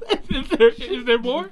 puss on his face. Is there, is there more?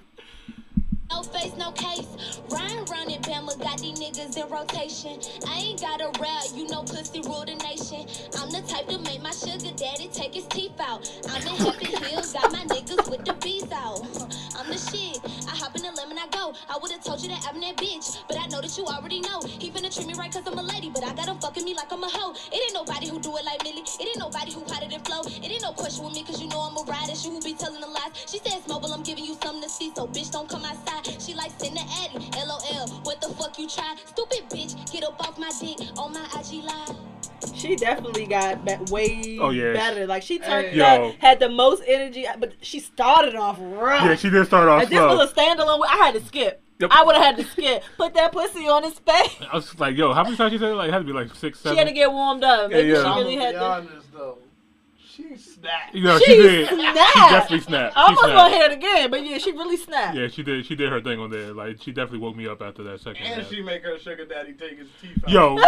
No face, no case. Ryan running, Bama got these niggas in rotation. I ain't got a rap, you know pussy rule the nation. I'm the type to make my sugar daddy take his teeth out. I'm in Happy Hills, got my niggas with the bees out. I'm the shit, I hop in the lemon, I go. I would've told you that I'm that bitch, but I know that you already know. He finna treat me right cause I'm a lady, but I got him fucking me like I'm a hoe. It ain't nobody who do it like Millie. It ain't nobody who hotter than Flo. It ain't no question with me cause you know I'm a rider. She who be telling the lies. She says mobile, I'm giving you something to see, so bitch don't come outside. She likes in the attic, L O L. What the fuck you try? Stupid bitch, get up off my dick on my I G live. She definitely got way oh, yeah. better. Like she turned hey. Up, had the most energy, but she started off rough. Yeah, she did start off rough. This was a standalone. I had to skip. Yep. I would have had to skip. Put that pussy on his face. I was like, yo, how many times she said it? Like, it had to be like six, seven. She had to get warmed up. Maybe yeah, yeah. she really had to. She snapped. Yeah, she, she did. Snapped. She definitely snapped. I almost want to hear it again, but yeah, she really snapped. Yeah, she did. She did her thing on there. Like, she definitely woke me up after that second. And half. She make her sugar daddy take his teeth out. Yo,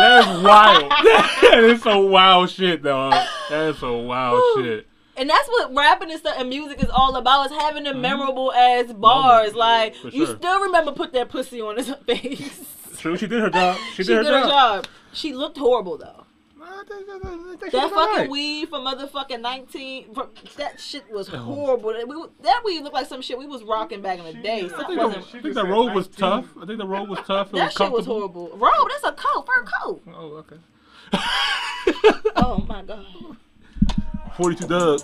that's wild. That is some wild shit, dog. That is some wild shit. And that's what rapping and stuff and music is all about, is having the mm-hmm. memorable ass bars. Wow. Like, for you sure. still remember put that pussy on his face. True, she did her job. She did, she her, did job. her job. She looked horrible though. I think, I think, I think that fucking right. weed from motherfucking nineteen, from, that shit was horrible. That, we, that weed looked like some shit we was rocking back in the she, day. I think, I think the road was tough. I think the road was tough. It that was shit was horrible. Robe, that's a coat, fur coat. Oh, okay. Oh my god. forty-two dub.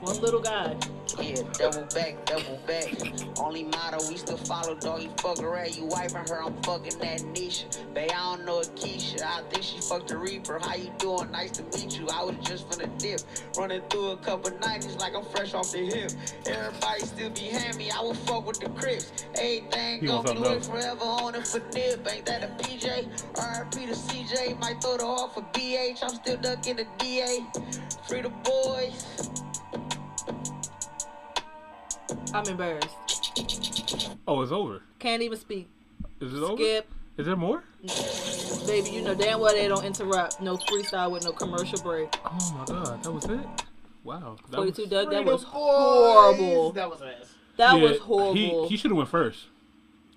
One little guy. Yeah, double back, double back. Only motto we still follow, dog. You fuck around, you wiping her, I'm fucking that Nisha. Bae, I don't know a Keisha. I think she fucked the Reaper. How you doing? Nice to meet you. I was just finna dip. Running through a couple nineties like I'm fresh off the hip. Everybody still be hammy. I would fuck with the Crips. Everything gon' do it forever on it for dip. Ain't that a P J? R I P to C J. Might throw the off for B H. I'm still ducking the D A. Free the boys. I'm embarrassed. Oh, it's over. Can't even speak. Is it Skip. over? Skip. Is there more? Baby, you know damn well they don't interrupt. No freestyle with no commercial break. Oh my god, that was it? Wow. That forty-two was... Doug, that was horrible. That was ass. That yeah, was horrible. He, he should have went first.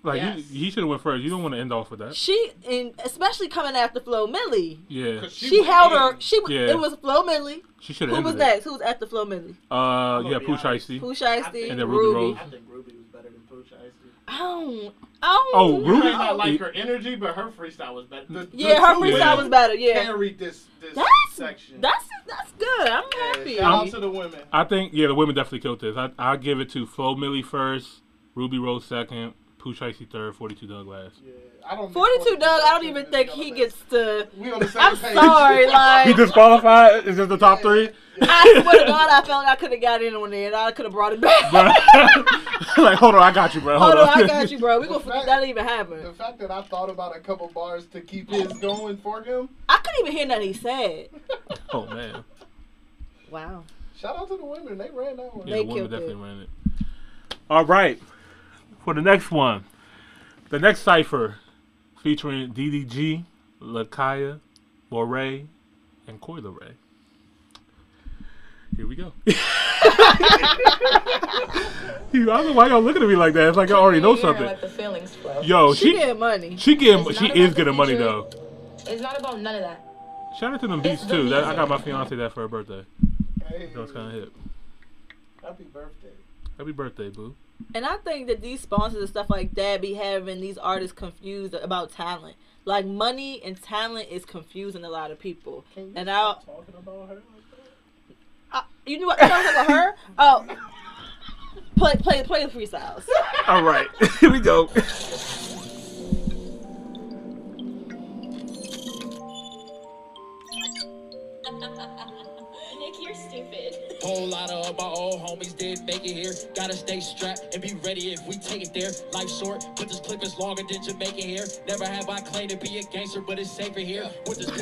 Like, yes. he, he should have went first. You don't want to end off with that. She, and especially coming after Flo Milli. Yeah. She, she held in. her. She yeah. It was Flo Milli. She should have Who was next? Who was after Flo Milli? Uh, yeah, Pooh Shiesty. Pooh Shiesty. And then Ruby Rose. I think Ruby was better than Pooh Shiesty. I don't, I don't oh, know. Ruby? I like her energy, but her freestyle was better. The, yeah, the her freestyle yeah. was better, yeah. Carried this, this that's, section. That's, that's good. I'm happy. Yeah, shout out to the women. I think, yeah, the women definitely killed this. I, I'll give it to Flo Milli first, Ruby Rose second. Shiesty third, forty-two Doug last. Yeah, I don't forty-two Doug, I don't even think he gets to. We on the same I'm page. sorry, like. He disqualified? Is this the top yeah. three? Yeah. I swear to God, I felt like I could have got in on there and I could have brought it back. Like, hold on, I got you, bro. Hold, hold on, on, I got you, bro. We're going to forget that even happened. The fact that I thought about a couple bars to keep his going for him. I couldn't even hear nothing he said. Oh, man. Wow. Shout out to the women. They ran that one. Yeah, they the women definitely it. ran it. All right. For the next one, the next cipher featuring D D G, Lakaya, Moray, and Coyle Ray. Here we go. Dude, I don't know why y'all looking at me like that. It's like I already know something. Like the feelings flow. Yo, she, she getting money. She getting. She is getting money though. It's not about none of that. Shout out to them beats too. That, I got my fiance that for her birthday. Hey. That was kind of hip. Happy birthday. Happy birthday, boo. And I think that these sponsors and stuff like that be having these artists confused about talent. Like, money and talent is confusing a lot of people. Can you and I talking about her like that? I, you know what? You talking about her? Oh, play, play, play the freestyles. All right, here we go. Whole lot of my old homies did make it here. Gotta stay strapped and be ready if we take it there. Life short, but this clip is longer than Jamaica here. Never have I claimed to be a gangster, but it's safer here. With this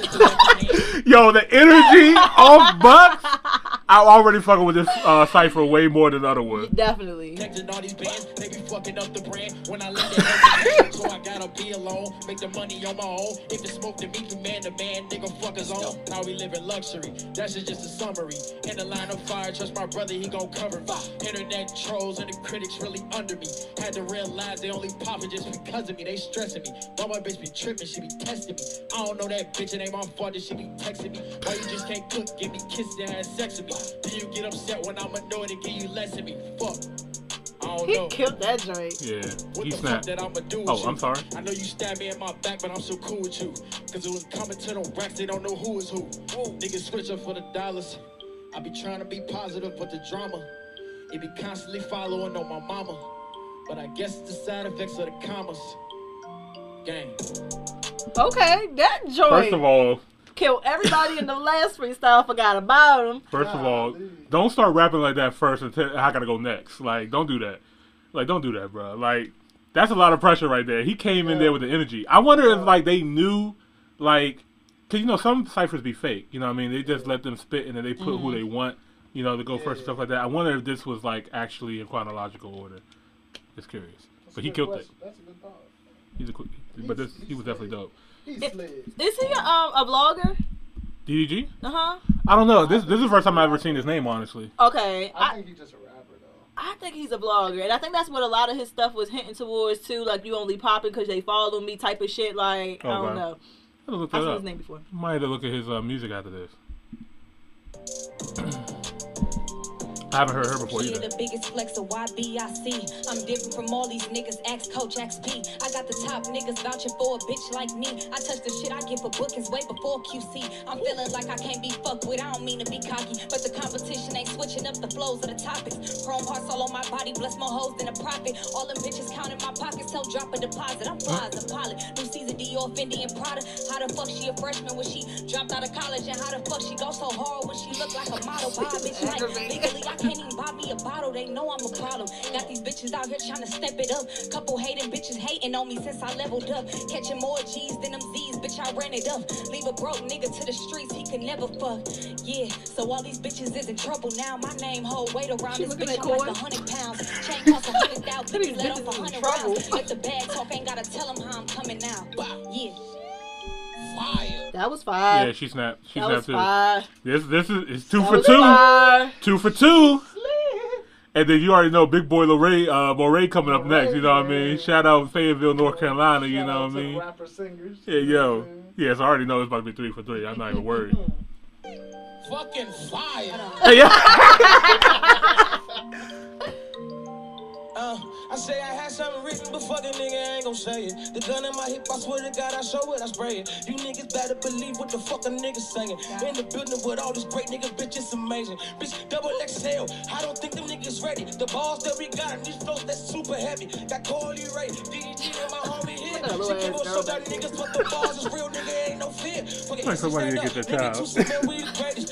yo, the energy off Bucks. I already fucking with this uh, cipher way more than other ones. Definitely. Texting all these bands, they be fucking up the brand. When I let it, so I gotta be alone. Make the money on my own. If it's smoke to me, from man to man, nigga fuckers on. Now we live in luxury. That's just a summary. In the line of fire, trust my brother, he gon' cover me. Internet trolls and the critics really under me. Had to realize they only poppin' just because of me. They stressing me. Why my bitch be tripping, she be testing me. I don't know that bitch, it ain't my fault that she be texting me. Why you just can't cook, give me kisses and have sex with me. Do you get upset when I'm annoyed and give you less than me? Fuck. He know. killed that joint. Yeah, what he the snapped. Fuck that I'ma do with oh, you? I'm sorry. I know you stabbed me in my back, but I'm so cool with you. Cause it was coming to the racks, they don't know who is who. Ooh. Niggas switch up for the dollars. I be trying to be positive, but the drama, it be constantly following on my mama. But I guess it's the side effects of the commas. Gang. Okay, that joint. First of all. Kill everybody in the last freestyle. Forgot about him. First of all, don't start rapping like that first until I gotta go next. Like, don't do that. Like, don't do that, bro. Like, that's a lot of pressure right there. He came yeah. in there with the energy. I wonder yeah. if like they knew, like, because you know some ciphers be fake. You know what I mean? They just let them spit and then they put mm-hmm. who they want. You know, to go yeah. first and stuff like that. I wonder if this was like actually in chronological order. Just curious. That's but he killed question. It. That's a good thought. He's a cool, he's, but this, he's he was definitely dope. He's is, is he um a vlogger? D D G? Uh huh. I don't know. This this is the first time I've ever seen his name, honestly. Okay. I, I think he's just a rapper though. I think he's a vlogger, and I think that's what a lot of his stuff was hinting towards too. Like you only popping because they follow me type of shit. Like oh, I don't God. know. I've looked his name before. Might have to look at his uh, music after this. I haven't heard her before either. The biggest flex of Y B I C. I'm different from all these niggas. Ask Coach X P. I got the top niggas vouching for a bitch like me. I touch the shit I get for bookings way before Q C. I'm feeling like I can't be fucked with. I don't mean to be cocky, but the competition ain't switching up the flows of the topics. Chrome hearts all on my body. Bless more hoes than a profit. All them bitches counting my pockets. Tell drop a deposit. I'm wise and pilot. New season Dior, Fendi, and Prada. How the fuck she a freshman when she dropped out of college? And how the fuck she go so hard when she look like a model? By a bitch like legally I can't even buy me a bottle, they know I'm a problem. Got these bitches out here trying to step it up. Couple hating bitches hating on me since I leveled up. Catching more G's than them Z's, bitch, I ran it up. Leave a broke nigga to the streets, he could never fuck. Yeah, so all these bitches is in trouble now. My name hold weight around this bitch, I'm like a hundred pounds. Chain cost a hundred thousand, bitch, let off a hundred rounds. Let the bad talk, ain't gotta tell him how I'm coming now. Yeah. Fire. That was fire. Yeah, she snapped. She that snapped was too. This this is it's two that for two. Fire. Two for two. Slim. And then you already know Big Boy Lorray, uh Moray coming Lorray, up next, you know what I mean? Shout out Fayetteville, North Carolina, you know what I mean? Rapper singers. Yeah, yo. Yes, I already know it's about to be three for three. I'm not even worried. Fucking fire. Hey, yeah. Uh, I say I had something written, but fuck it, nigga, I ain't gon' say it. The gun in my hip, I swear to God, I show it, I spray it. You niggas better believe what the fuck a nigga singing. In the building with all these great niggas, bitch, it's amazing. Bitch, double X L, I don't think them niggas ready. The balls that we got, these folks that's super heavy. Got Corley Ray, D D G and my homie here. She give up so that niggas, but the balls is real, nigga, ain't no fear. Fuck it, somebody get that child.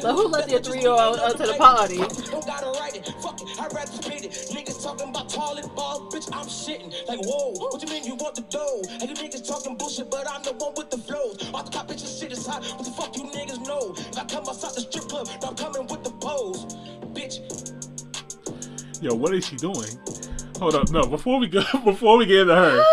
But who let their three-year-old to the party? Don't gotta write it. Fuck it. I'd rather spit it. Niggas talking about tall and bald, bitch. I'm shitting. Like, whoa, what you mean you want the dough? And you niggas talking bullshit, but I'm the one with the flows. All the top bitches shit is hot. What the fuck you niggas know? If I come outside the strip club, I'm coming with the pose. Bitch. Yo, what is she doing? Hold up, no, before we go before we get into her.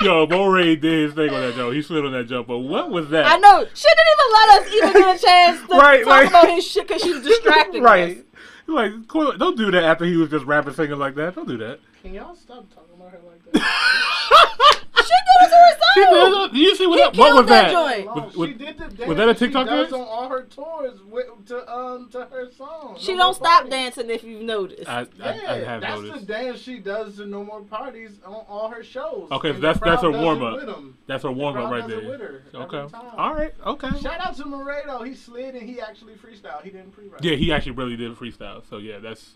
Yo, Moray did his thing on that jump. He slid on that jump, but what was that? I know. She didn't even let us even get a chance to right, talk right. about his shit because she was distracted. Right. Us. Like, don't do that after he was just rapping, singing like that. Don't do that. Can y'all stop talking about her like that? She did it to herself. You see what, he what was that? that was, was, she did the dance. Was that a TikTok she dance? She on all her tours with, to, um, to her song. She no don't stop parties. dancing if you've noticed. I, I, yeah, I have that's noticed. That's the dance she does to No More Parties on all her shows. Okay, so that's, that's her warm-up. That's her warm-up the right there. With her okay. All right, okay. Shout out to Moredo. He slid and he actually freestyled. He didn't pre-write. Yeah, he actually really did freestyle. So, yeah, that's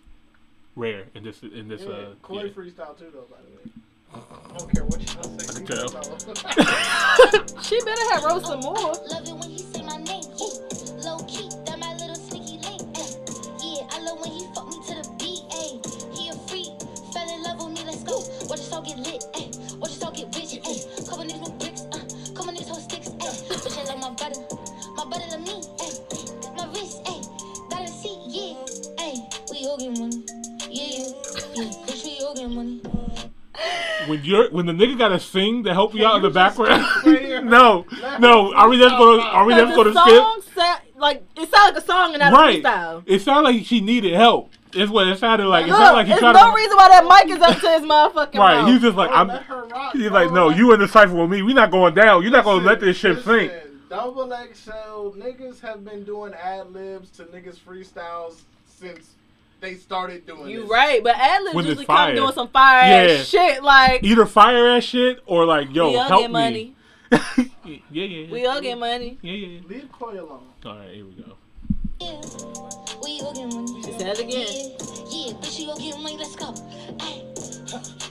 rare in this. In this yeah, uh, Corey yeah. freestyle too, though, by the way. I don't care what you don't say. She better have roast some more. Love it when he say my name. Low key, that my little sneaky link. Yeah, I love when he fuck me to the B A. He a freak, fell in love with me. Let's go. Watch us all get lit. Watch us all get rich. Couple niggas with bricks. Couple niggas with sticks. Bitch, I love my butter. My butter to me. My wrist. Gotta see. Yeah. We all get money. Yeah. Bitch, we all get money. When you're when the nigga gotta sing to help you out in the background, no, no, are we just gonna are we just gonna skip? Sa like it sounded like a song and not right. a freestyle. It sounded like she needed help. It's what it sounded like. It Look, sounded like he tried. There's no to... reason why that mic is up to his motherfucking right. Mouth. He's just like I'm. Rock, he's like, no, you in the cipher with me. We not going down. You're not gonna listen, let this shit listen. sink. Double X L niggas have been doing ad libs to niggas freestyles since. They started doing you this. right, but ad-libs usually come doing some fire yeah. ass shit, like either fire ass shit or like yo, we all help get money. me. yeah, yeah, yeah. We all get money. Yeah, yeah. yeah. Leave Koi alone. All right, here we go. Yeah, we all get money. She said it again. Yeah, yeah, bitch, you all get money. Let's go. Hey.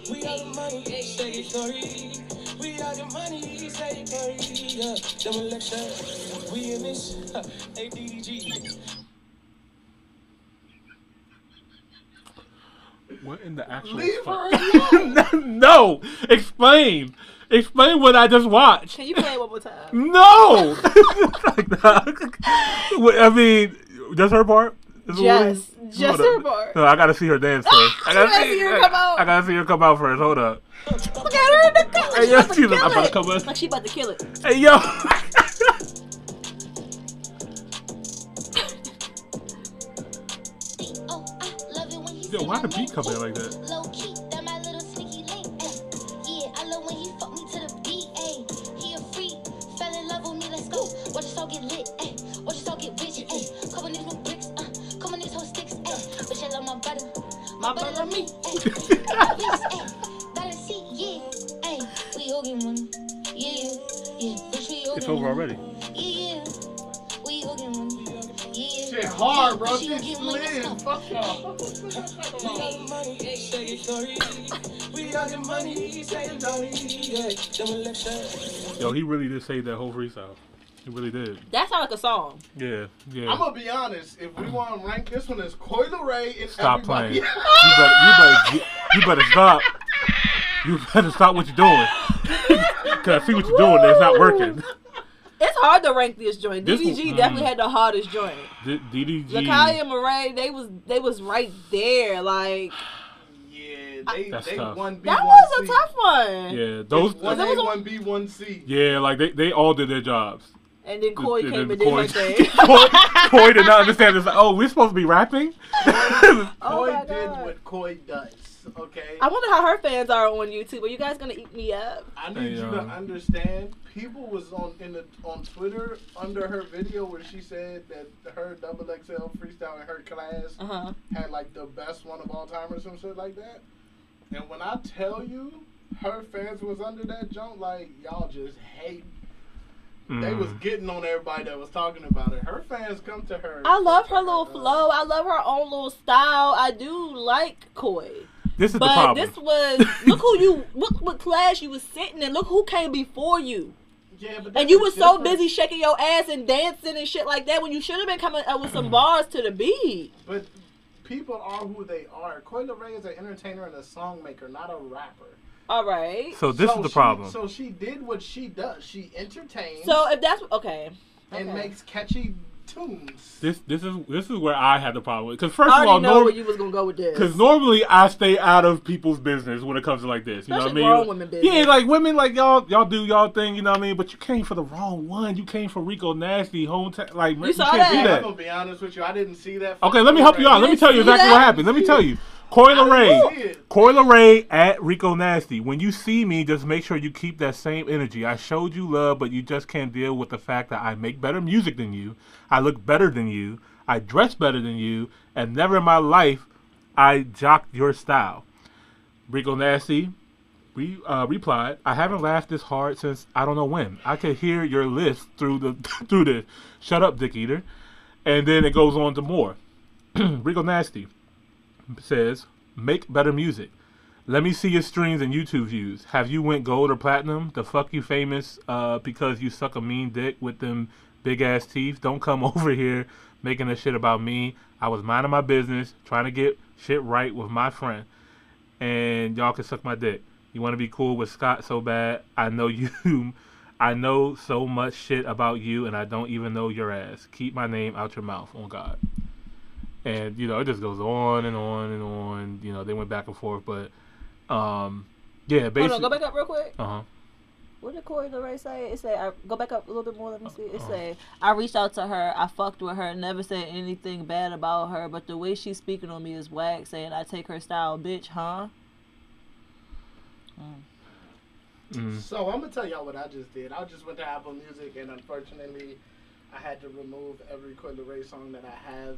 We all get money. Say sorry. We all get money. Say sorry. Yeah, double X L. We in this. A D D G. What in the actual? Leave her alone. No, explain, Explain what I just watched. Can you play it one more time? No. Like, nah. I mean, just her part. Just, just her part. No, I gotta see her dance first. I gotta see her come out. I gotta see her come out first. Hold up. Look at her in the cut. Like, hey, yo, she about, about to come in. Like she about to kill it. Hey yo. Yo, why the beat come in like that? My brother, me. It's over already. Shit hard, bro. She's slim. Fuck off. Yo, he really did save that whole freestyle. He really did. That sounds like a song. Yeah, yeah. I'm gonna be honest. If we want to rank this one as Coi Leray and stop everybody. Playing. you better, you better, you better stop. You better stop what you're doing. Cause I see what you're doing. That's not working. It's hard to rank this joint. This D D G one, definitely mm, had the hardest joint. D DDG, La'Kayah Murray, they was they was right there. Like. They, they one B, that was a tough one. Yeah, those one B one C. Yeah, like they they all did their jobs. And then Coi came and did Coi, his thing. Coi, Coi did not understand this. Like, oh, we're supposed to be rapping? Oh, Coi did what Coi does. Okay. I wonder how her fans are on YouTube. Are you guys gonna eat me up? I need hey, you um, to understand. People was on in the, on Twitter under her video where she said that her double X L freestyle in her class uh -huh. had like the best one of all time or some shit like that. And when I tell you, her fans was under that jump like y'all just hate. They was getting on everybody that was talking about it. Her fans come to her. I love her little flow. I love her own little style. I do like Coi. This is but the problem. This was look who you look what class you was sitting in. Look who came before you. Yeah, but and you was so busy shaking your ass and dancing and shit like that when you should have been coming up with some bars to the beat. But people are who they are. Coi Leray is an entertainer and a song maker, not a rapper. All right. So this so is the she, problem. So she did what she does. She entertains. So if that's okay, and okay. makes catchy tunes. This this is this is where I had the problem because first I of all, know where you was gonna go with this. Because normally I stay out of people's business when it comes to like this. You especially know what I mean? Grown women business. Yeah, like women, like y'all y'all do y'all thing. You know what I mean? But you came for the wrong one. You came for Rico Nasty hometown. Like you, you saw can't that. Do that. I'm gonna be honest with you. I didn't see that. Okay, let me help you out. Let me tell you exactly that? What happened. Let me tell you. Coi Leray, Coi Leray at Rico Nasty. When you see me, just make sure you keep that same energy. I showed you love, but you just can't deal with the fact that I make better music than you. I look better than you. I dress better than you. And never in my life, I jocked your style. Rico Nasty re, uh, replied, I haven't laughed this hard since I don't know when. I could hear your list through the, through the shut up, dick eater. And then it goes on to more. Rico Nasty says, make better music. Let me see your streams and YouTube views. Have you went gold or platinum? The fuck you famous uh, because you suck a mean dick with them big ass teeth. Don't come over here making a shit about me. I was minding my business, trying to get shit right with my friend. And y'all can suck my dick. You want to be cool with Scott so bad. I know you. I know so much shit about you and I don't even know your ass. Keep my name out your mouth. Oh God. And, you know, it just goes on and on and on. You know, they went back and forth. But, um, yeah, basically. Hold on, go back up real quick. Uh-huh. What did Coi Leray say? It said, I, go back up a little bit more. Let me see. It uh-huh. said, I reached out to her. I fucked with her. Never said anything bad about her. But the way she's speaking on me is whack, saying I take her style, bitch, huh? Mm. Mm. So, I'm going to tell y'all what I just did. I just went to Apple Music, and unfortunately, I had to remove every Coi Leray song that I have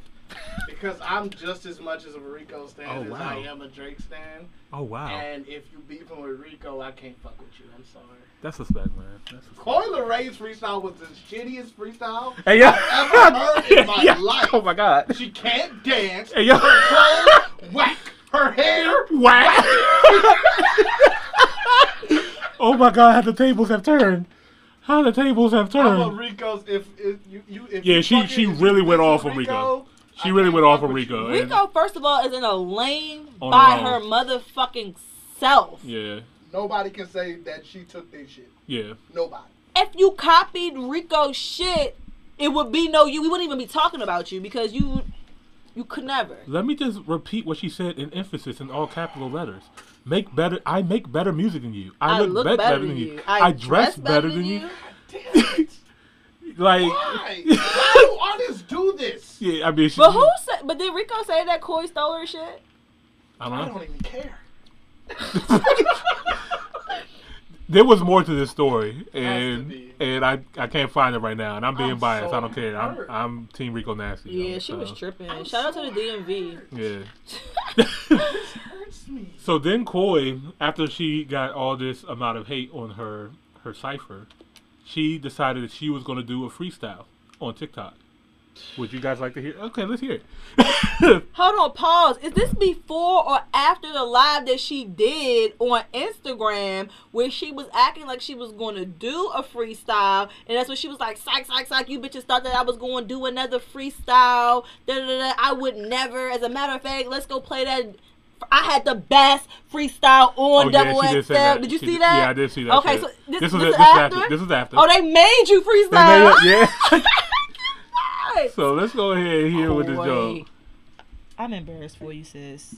because I'm just as much as a Rico stan oh, wow. as I am a Drake stan. Oh, wow. And if you beefing with Rico, I can't fuck with you. I'm sorry. That's a spec, man. That's a Coi Leray's freestyle was the shittiest freestyle hey, yo. I've ever heard in my yeah. life. Oh, my God. She can't dance. Hey, yo. Her clothes, whack. Her hair, whack. Oh, my God. How the tables have turned. How the tables have turned. How about Rico's if, if you, you if Yeah, you she she it, really went off on Rico. Rico. She I really went off on Rico. Rico, first of all, is in a lane by her motherfucking self. Yeah. Nobody can say that she took their shit. Yeah. Nobody. If you copied Rico's shit, it would be no you. We wouldn't even be talking about you because you you could never. Let me just repeat what she said in emphasis in all capital letters. Make better. I make better music than you. I, I look, look better, better than, than you. you. I, I dress, dress better than, than you. you. Like, why? Why do artists do this? Yeah, I mean, she, but who said? But did Rico say that Koi stole her shit? I don't know. I don't even care. There was more to this story, and and I, I can't find it right now, and I'm being I'm biased. So I don't care. I'm, I'm Team Rico Nasty. Yeah, though, she so. was tripping. I'm Shout so out to the hurt. D M V. Yeah. This hurts me. So then Koi, after she got all this amount of hate on her her cipher, she decided that she was going to do a freestyle on TikTok. Would you guys like to hear? Okay, let's hear it. Hold on, pause. Is this before or after the live that she did on Instagram where she was acting like she was going to do a freestyle, and that's when she was like, psych, psych, psych, you bitches thought that I was going to do another freestyle. Da, da, da. I would never. As a matter of fact, let's go play that. I had the best freestyle on Double oh, yeah, X L. Did, did you she see did, that? Yeah, I did see that. Okay, shit. so this, this, was this, a, this after? was after. This was after. Oh, they made you freestyle. They made it, yeah. So let's go ahead here oh, with this joke. I'm embarrassed for you, sis.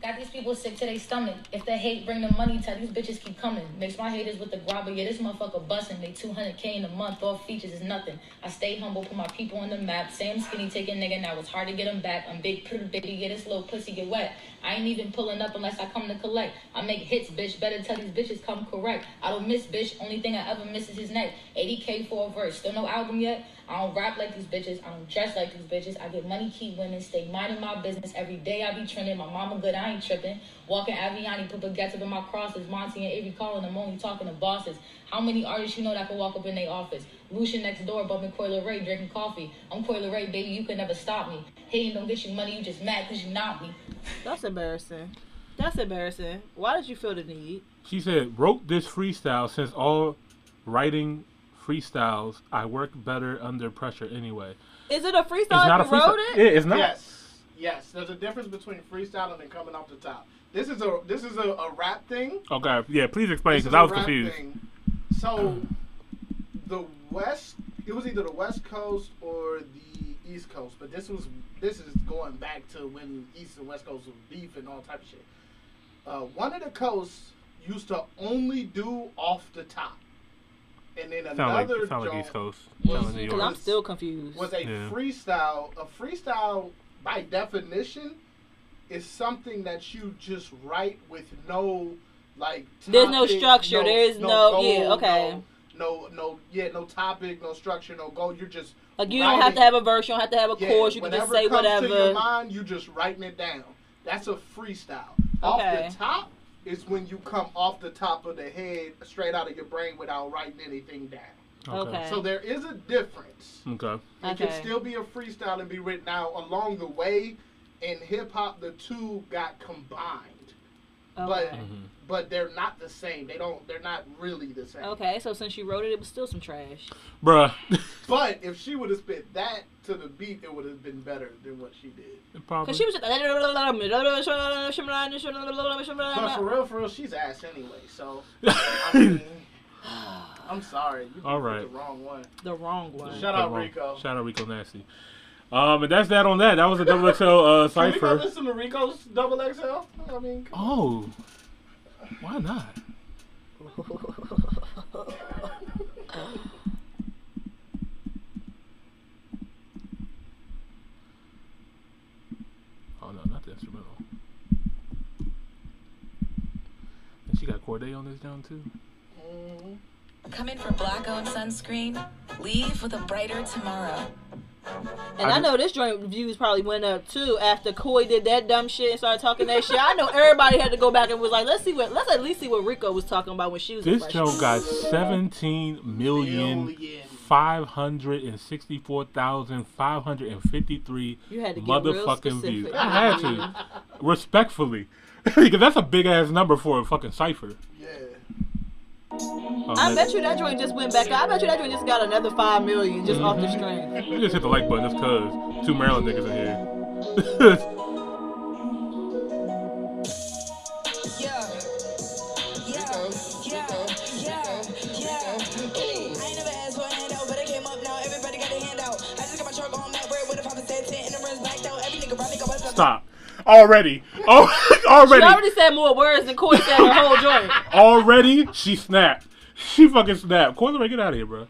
Got these people sick to their stomach. If they hate, bring the money. Tell these bitches keep coming. Mix my haters with the grabber. Yeah, this motherfucker busting. Make two hundred K in a month. All features is nothing. I stay humble. Put my people on the map. Sam skinny taking nigga. Now it's hard to get him back. I'm big pretty baby. Get this little pussy get wet. I ain't even pulling up unless I come to collect. I make hits, bitch. Better tell these bitches come correct. I don't miss, bitch. Only thing I ever miss is his neck. eighty K for a verse. Still no album yet. I don't rap like these bitches. I don't dress like these bitches. I get money, keep winning, stay minding my business. Every day I be trending. My mama good, I ain't tripping. Walking Aviani, put gets up in my crosses. Monty and Avery calling them only talking to bosses. How many artists you know that can walk up in their office? Lucian next door bumping Coi Leray, drinking coffee. I'm Coi Leray, baby, you can never stop me. Hating don't get you money, you just mad because you not me. That's embarrassing. That's embarrassing. Why did you feel the need? She said, wrote this freestyle since all writing freestyles, I work better under pressure anyway. Is it a freestyle? It's not if you a freestyle. Wrote it? Yeah, it's not. Yes, yes. There's a difference between freestyling and coming off the top. This is a this is a, a rap thing. Okay, yeah. Please explain because I was confused. Thing. So the West, it was either the West Coast or the East Coast, but this was this is going back to when East and West Coast was beef and all type of shit. Uh, one of the coasts used to only do off the top. And then another sound like, like East Coast. Was, Cause I'm still confused. Was a yeah. freestyle. A freestyle, by definition, is something that you just write with no, like. Topic, There's no structure. No, There's no. no goal, yeah. Okay. No, no. No. Yeah. No topic. No structure. No goal. You're just. Like you writing. Don't have to have a verse. You don't have to have a yeah, chorus. You can just say whatever. Whenever it comes to your mind, you're just writing it down. That's a freestyle. Okay. Off the top. Is when you come off the top of the head, straight out of your brain without writing anything down. Okay. So there is a difference. Okay. It okay. can still be a freestyle and be written out. Along the way, in hip hop, the two got combined. Okay. But mm-hmm. but they're not the same. They don't. They're not really the same. Okay. So since she wrote it, it was still some trash. Bruh. But if she would have spit that to the beat, it would have been better than what she did. Probably. Cause she was just. But for real, for real, she's ass anyway. So. I mean, I'm sorry. You All right. The wrong one. The wrong one. So shout the out wrong. Rico. Shout out Rico Nasty. Um, and that's that on that. That was a double X L uh, cipher. Can we go listen to Rico's double X L? I mean, oh, why not? Oh no, not the instrumental. And she got Corday on this down too. Come in for black-owned sunscreen. Leave with a brighter tomorrow. And I, I know this joint views probably went up too after Koi did that dumb shit and started talking that shit. I know everybody had to go back and was like, let's see what, let's at least see what Rico was talking about when she was. This joint got seventeen million five hundred and sixty-four thousand five hundred and fifty-three motherfucking views. I had to, respectfully, because that's a big ass number for a fucking cipher. Yeah. Oh, I bet you that joint just went back up. I bet you that joint just got another five million just mm-hmm. off the string. You just hit the like button, that's cause two Maryland niggas in here. stop. Already. Oh, already. She already said more words than Corey said her whole joint. Already, she snapped. She fucking snapped. Corey, get out of here, bro.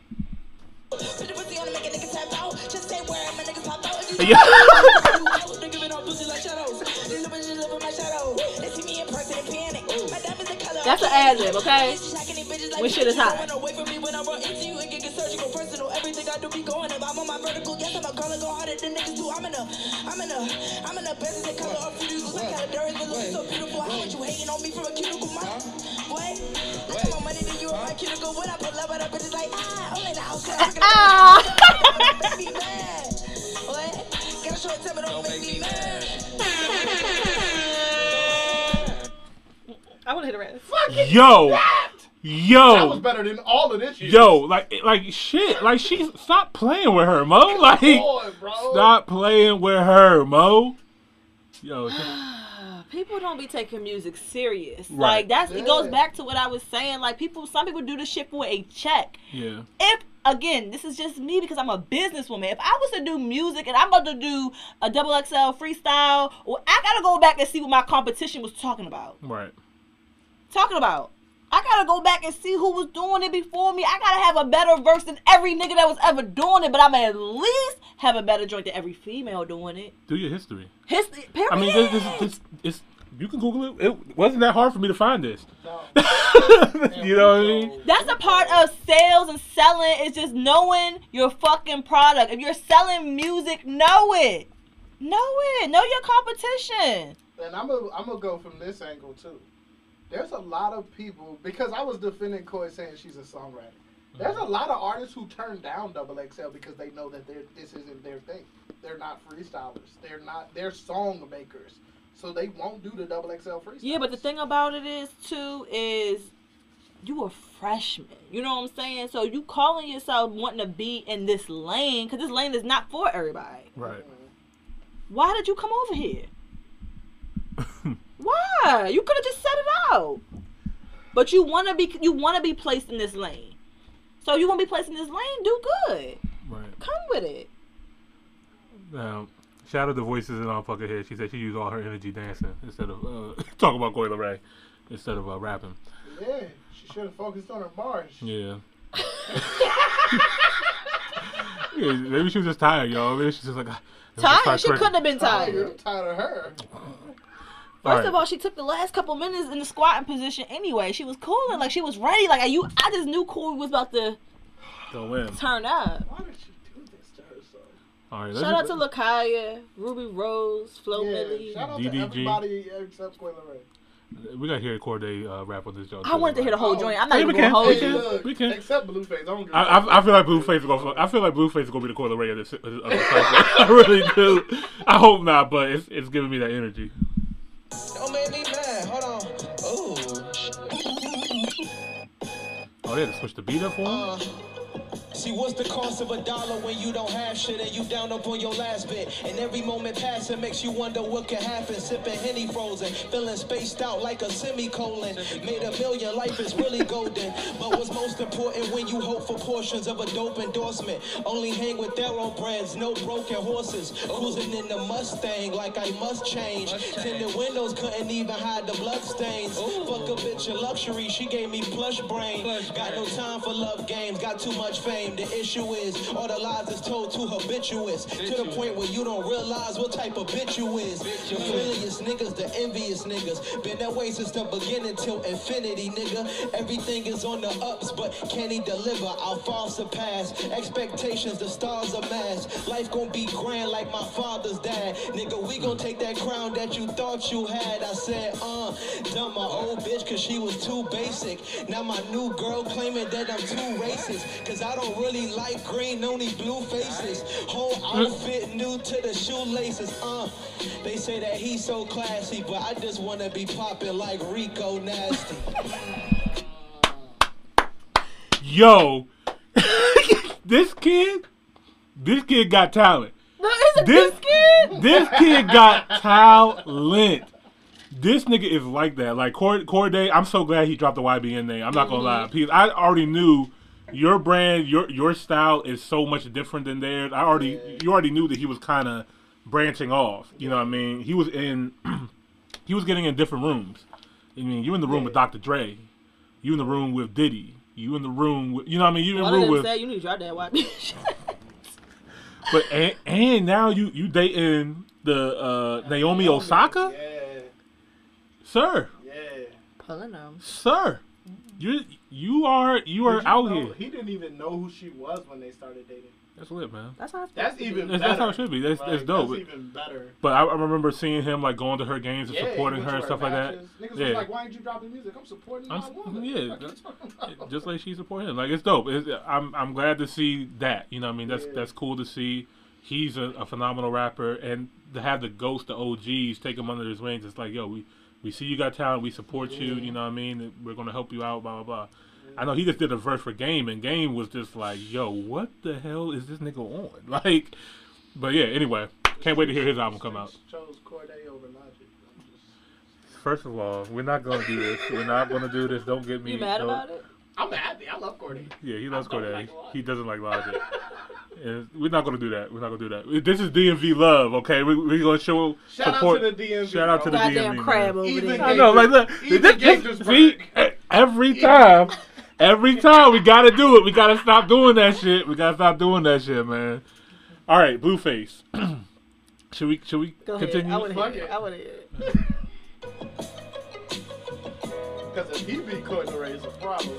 Yeah. That's an ad lib, okay? When shit is hot. I would hit a red. Yo, that? yo, that was better than all of this. Year. Yo, like, like shit, like she stop playing with her, Mo. Like, on, stop playing with her, Mo. Yo, people don't be taking music serious. Right. Like that's yeah. it goes back to what I was saying. Like people, some people do this shit for a check. Yeah. If again, this is just me because I'm a businesswoman. If I was to do music and I'm about to do a double X L freestyle, well, I gotta go back and see what my competition was talking about. Right. Talking about. I gotta go back and see who was doing it before me. I gotta have a better verse than every nigga that was ever doing it, but I'm at least have a better joint than every female doing it. Do your history. History. Period. I mean, this, this, this, this, you can Google it. It wasn't that hard for me to find this. No. You know what I mean? That's a part of sales and selling. It's just knowing your fucking product. If you're selling music, know it. Know it. Know your competition. And I'm gonna I'm gonna go from this angle too. There's a lot of people, because I was defending Corey saying she's a songwriter. There's a lot of artists who turn down double X L because they know that this isn't their thing. They're not freestylers. They're not. They're song makers. So they won't do the double X L freestyle. Yeah, but the thing about it is, too, is you a freshman. You know what I'm saying? So you calling yourself wanting to be in this lane, because this lane is not for everybody. Right. Why did you come over here? Why? You could have just set it out. But you want to be you want to be placed in this lane. So you want to be placed in this lane, do good. Right. Come with it. Now, shout out the voices in our fucking head. She said she used all her energy dancing instead of uh, talking about Coi Leray instead of uh, rapping. Yeah, she should have focused on her bars. Yeah. Yeah, maybe she was just tired, y'all. Maybe she's just like tired. She couldn't have been tired. I'm tired of her. First right. of all, she took the last couple minutes in the squatting position anyway. She was cooling, like she was ready. Like you, I just knew Corey was about to Go in. turn up. Why did she do this to herself? All right, shout out to Lakaya, Ruby Rose, Flo yeah, Millie, shout out D D G. To everybody except Coi Leray. We gotta hear Corday uh, rap on this joint. I wanted to hear the whole joint. I'm not yeah, even gonna hold hey, you. We can. Except Blueface. I, don't I, I, I feel like Blueface is gonna. I feel like Blueface is gonna be the Coi Leray of this. Of this I really do. I hope not, but it's it's giving me that energy. Don't make me mad, hold on. Ooh. Oh, they had to switch the beat up for him? Uh, see, what's the cost of a dollar when you don't have shit and you down up on your last bit? And every moment passing makes you wonder what could happen. Sipping Henny frozen, feeling spaced out like a semicolon. Made a million, life is really golden. But what's most important when you hope for portions of a dope endorsement? Only hang with their own brands, no broken horses. Cruising in the Mustang like I must change. Tinted windows couldn't even hide the bloodstains. Fuck a bitch in luxury, she gave me plush brain. Got no time for love games, got too much fame. The issue is, all the lies is told too habituous. To the point where you don't realize what type of bitch you is. The filious niggas, the envious niggas. Been that way since the beginning till infinity, nigga. Everything is on the ups, but can he deliver? I'll fall surpass. Expectations, the stars are mass. Life gon' be grand like my father's dad. Nigga, we gon' take that crown that you thought you had. I said, uh, dumb my old bitch cause she was too basic. Now my new girl claiming that I'm too racist. Cause I don't really like green, only blue faces. Whole outfit new to the shoelaces. Uh, they say that he's so classy, but I just wanna be popping like Rico Nasty. Yo, this kid, this kid got talent. No, is it this, this kid? This kid got talent. This nigga is like that. Like Corday, I'm so glad he dropped the Y B N name. I'm not gonna lie, because I already knew. Your brand, your your style is so much different than theirs. I already, yeah. you already knew that he was kind of branching off. You know what I mean? He was in, he was getting in different rooms. I mean, you in the room yeah. with Doctor Dre, you in the room with Diddy, you in the room with, you know what I mean? You in the room with. Say, you need to drop that watch. But and, and now you you dating the uh, Naomi Osaka, yeah. sir. Yeah. Pulling them, sir. You you are you are you out know, here. He didn't even know who she was when they started dating. That's lit, man. That's how it's that's even that's, that's how it should be. That's, like, that's dope. That's even better. But I, I remember seeing him like going to her games and yeah, supporting her and stuff matches. like that. Niggas yeah. was like, why ain't you dropping music? I'm supporting my woman. Yeah, just like she supported him. Like it's dope. It's, I'm I'm glad to see that. You know what I mean? That's yeah. that's cool to see. He's a, a phenomenal rapper, and to have the ghost, the O Gs, take him under his wings. It's like, yo, we. We see you got talent. We support yeah. you. You know what I mean? We're going to help you out, blah, blah, blah. Yeah. I know he just did a verse for Game, and Game was just like, yo, what the hell is this nigga on? Like, but yeah, anyway, can't wait to hear his album come out. Chose Cordae over Logic. First of all, we're not going to do this. We're not going to do this. Don't get me. You mad no. about it? I'm happy. I love Cordae. Yeah, he loves Cordae. Like he doesn't like Logic. And we're not gonna do that. We're not gonna do that. This is D M V love, okay? We we're gonna show shout support. Out to the D M V. Shout out to the goddamn D M V. Crab over there. I know, like look, this, this, see, every time, every time we gotta do it. We gotta stop doing that shit. We gotta stop doing that shit, man. All right, Blueface. should we? Should we Go continue? Ahead. I wanna hear it. I wanna hear it. Because if he be caught in the race, it's a problem.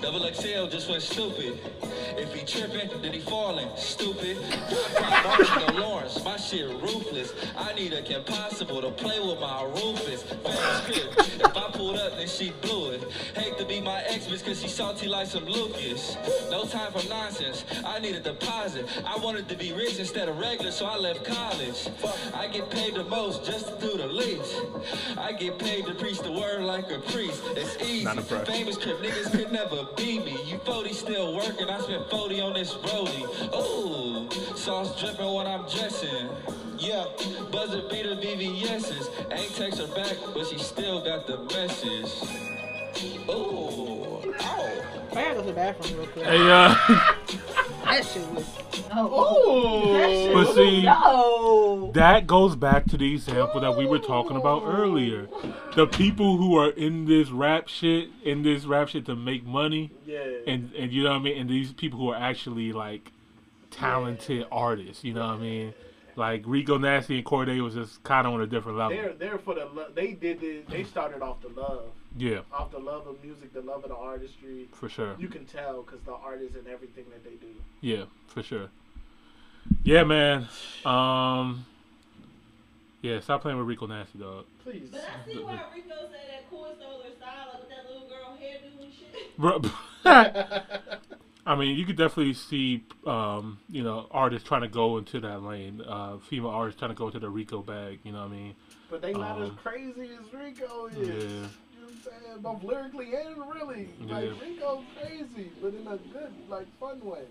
Double X L just went stupid. If he tripping, then he falling. Stupid. Lawrence, my shit ruthless. I need a Kim Possible to play with my Rufus. If I pulled up, then she blew it. Hate to be my ex bitch cause she salty like some Lucas. No time for nonsense. I need a deposit. I wanted to be rich instead of regular, so I left college. I get paid the most just to do the least. I get paid to preach the word like a priest. It's easy. Famous crib niggas could never beat me. You forty still working. I spent forty on this roadie. Oh, sauce dripping when I'm dressing. Yeah, buzzer beater V V S's. Ain't text her back, but she still got the message. Oh, ow. I gotta go to the bathroom real quick. Hey, uh. that shit was. Oh, ooh, that shit but was. See, no. That goes back to the example ooh. That we were talking about earlier. The people who are in this rap shit, in this rap shit to make money. Yeah. And, and you know what I mean? And these people who are actually like talented yeah. artists, you know what I mean? Like Rico Nasty and Cordae was just kind of on a different level. They're there for the lo- they did it. They started off the love. Yeah. Off the love of music, the love of the artistry. For sure. You can tell because the art is in everything that they do. Yeah, for sure. Yeah, man. Um. Yeah, stop playing with Rico Nasty, dog. Please. But I see why Rico said that cool solar style like with that little girl hairdo and shit. I mean, you could definitely see, um, you know, artists trying to go into that lane. Uh, female artists trying to go into the Rico bag. You know what I mean? But they not um, as crazy as Rico is. Yeah. You know what I'm saying? Both lyrically and really. Yeah. Like, Rico's crazy, but in a good, like, fun way.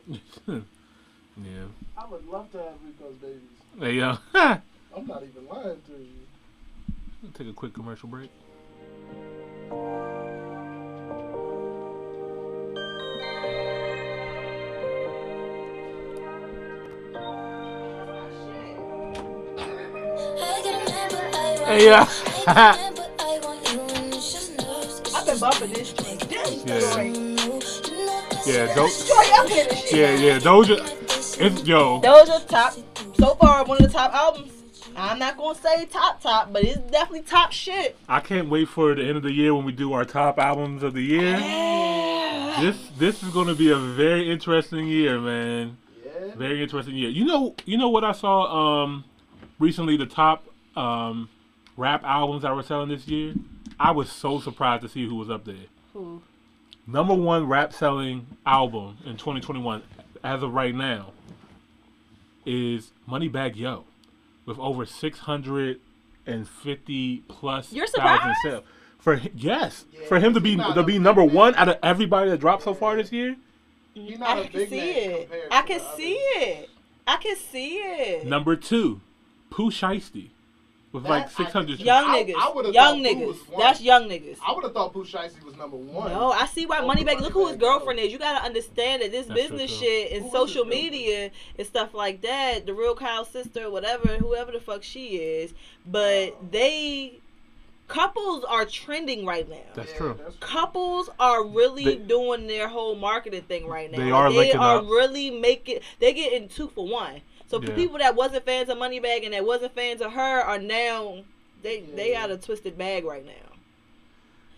yeah. I would love to have Rico's babies. There you go. I'm not even lying to you. We'll take a quick commercial break. Yeah. I've been bumping this joint. Yeah. Yeah, Doja. Yeah, yeah, Doja. It's yo. Doja top. So far, one of the top albums. I'm not gonna say top top, but it's definitely top shit. I can't wait for the end of the year when we do our top albums of the year. Yeah. This this is gonna be a very interesting year, man. Yeah. Very interesting year. You know, you know what I saw um recently the top um. rap albums that were selling this year, I was so surprised to see who was up there. Who? Number one rap selling album in twenty twenty-one, as of right now, is Moneybagg Yo, with over six hundred fifty plus You're thousand sales. For yes, yeah, for him to be to be number one out of everybody that dropped so far this year. You're not I a can big see it. I can see others. it. I can see it. Number two, Pooh Shiesty. with that, like six hundred. I, young niggas. I, I young niggas. That's young niggas. I would have thought Pooh Shiesty was number one. No, I see why Money Bag. Look who his girlfriend is. You got to understand that this that's business true. shit and who social media and stuff like that, the real Kyle's sister, whatever, whoever the fuck she is, but wow. they... Couples are trending right now. That's true. Couples are really they, doing their whole marketing thing right now. They are, they are up. really making, they're getting two for one. So yeah. people that wasn't fans of Moneybagg and that wasn't fans of her are now, they, yeah. they got a twisted bag right now.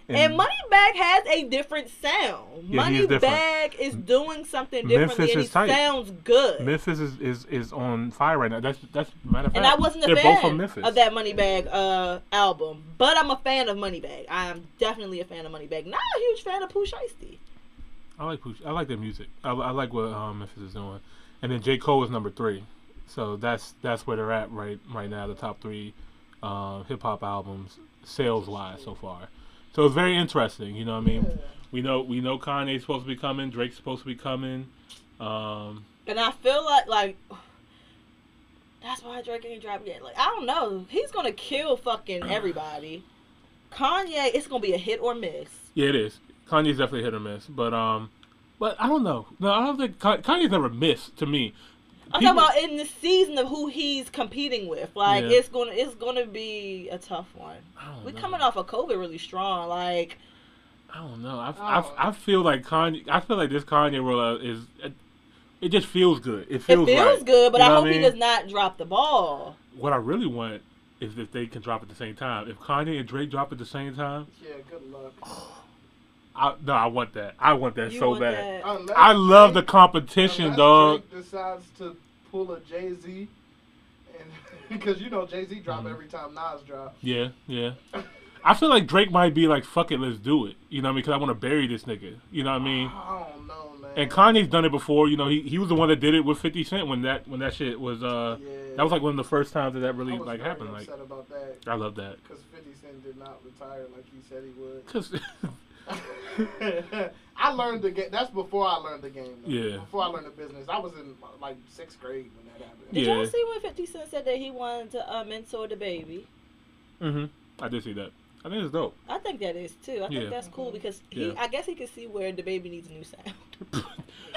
And, and Moneybagg has a different sound. Yeah, Moneybagg is doing something differently. Memphis and he tight. sounds good. Memphis is, is, is on fire right now. That's that's matter of fact. And I wasn't a fan of that Moneybagg uh, album, but I'm a fan of Moneybagg. I am definitely a fan of Moneybagg. Not a huge fan of Pooh Shiesty. I like Pooh. I like their music. I, I like what um, Memphis is doing. And then J. Cole is number three, so that's that's where they're at right right now. The top three uh, hip hop albums sales wise so far. So it's very interesting, you know what I mean? Yeah. We know we know Kanye's supposed to be coming, Drake's supposed to be coming. Um, and I feel like like that's why Drake ain't dropped yet. Like I don't know. He's gonna kill fucking everybody. Kanye, it's gonna be a hit or miss. Yeah, it is. Kanye's definitely a hit or miss. But um but I don't know. No, I don't think Kanye's never missed to me. I'm People, talking about in the season of who he's competing with. Like yeah. it's gonna it's gonna be a tough one. We're know. coming off of COVID really strong. Like I don't know. I, oh. I, I feel like Kanye. I feel like this Kanye rollout is. It, it just feels good. It feels. It feels right. good, but you I hope I mean? he does not drop the ball. What I really want is if they can drop at the same time. If Kanye and Drake drop at the same time. Yeah. Good luck. Oh, I, no, I want that. I want that you so want bad. That. Unless, I love the competition, dog. Drake decides to pull a Jay-Z, because you know Jay-Z drop mm. every time Nas drop. Yeah, yeah. I feel like Drake might be like, "Fuck it, let's do it." You know what I mean? Because I want to bury this nigga. You know what I mean? I don't know, man. And Kanye's done it before. You know, he he was the one that did it with fifty Cent when that when that shit was uh yeah. that was like one of the first times that that really I was like very happened. Upset like, about that. I love that because fifty Cent did not retire like he said he would. Because. I learned the game. That's before I learned the game. Though. Yeah. Before I learned the business, I was in like sixth grade when that happened. Did yeah. y'all see when fifty Cent said that he wanted to uh, mentor the baby? Mhm. I did see that. I think it's dope. I think that is too. I yeah. think that's cool because he. Yeah. I guess he can see where the baby needs a new sound.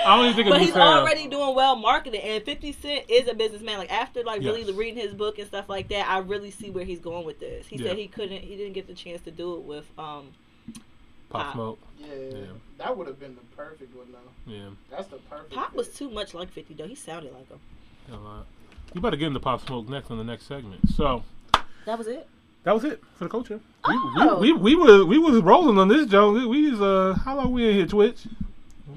I don't even think. But he's sound. already doing well marketing, and fifty Cent is a businessman. Like after like yes. really reading his book and stuff like that, I really see where he's going with this. He yeah. said he couldn't. He didn't get the chance to do it with. um Pop Smoke. Yeah, yeah. That would have been the perfect one, though. Yeah. That's the perfect Pop pick. was too much like fifty, though. He sounded like him. A lot. You better get into Pop Smoke next on the next segment. So. That was it? That was it for the culture. Oh. We, we, we, we, were, we was rolling on this, Joe. We, we was, uh, how long we in here, Twitch?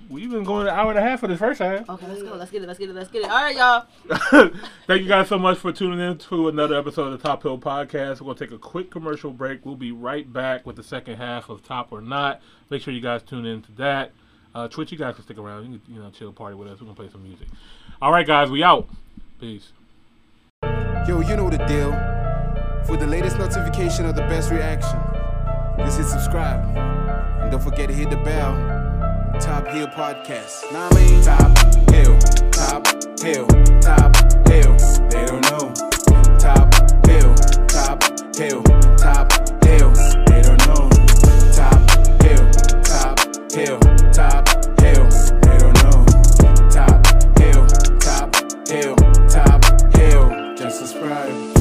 We've been going an hour and a half for this first half. Okay, let's go. Let's get it. Let's get it. Let's get it. All right, y'all. Thank you guys so much for tuning in to another episode of the Top Hill Podcast. We're going to take a quick commercial break. We'll be right back with the second half of Top or Not. Make sure you guys tune in to that. Uh, Twitch, you guys can stick around. You can, you know, chill, party with us. We're going to play some music. All right, guys. We out. Peace. Yo, you know the deal. For the latest notification of the best reaction, just hit subscribe. And don't forget to hit the bell. Top Hill Podcast. Nah, I mean, Top Hill, Top Hill, Top Hill. They don't know. Top Hill, Top Hill, Top Hill. They don't know. Top Hill, Top Hill, Top Hill. They don't know. Top Hill, Top Hill, Top Hill. Just subscribe.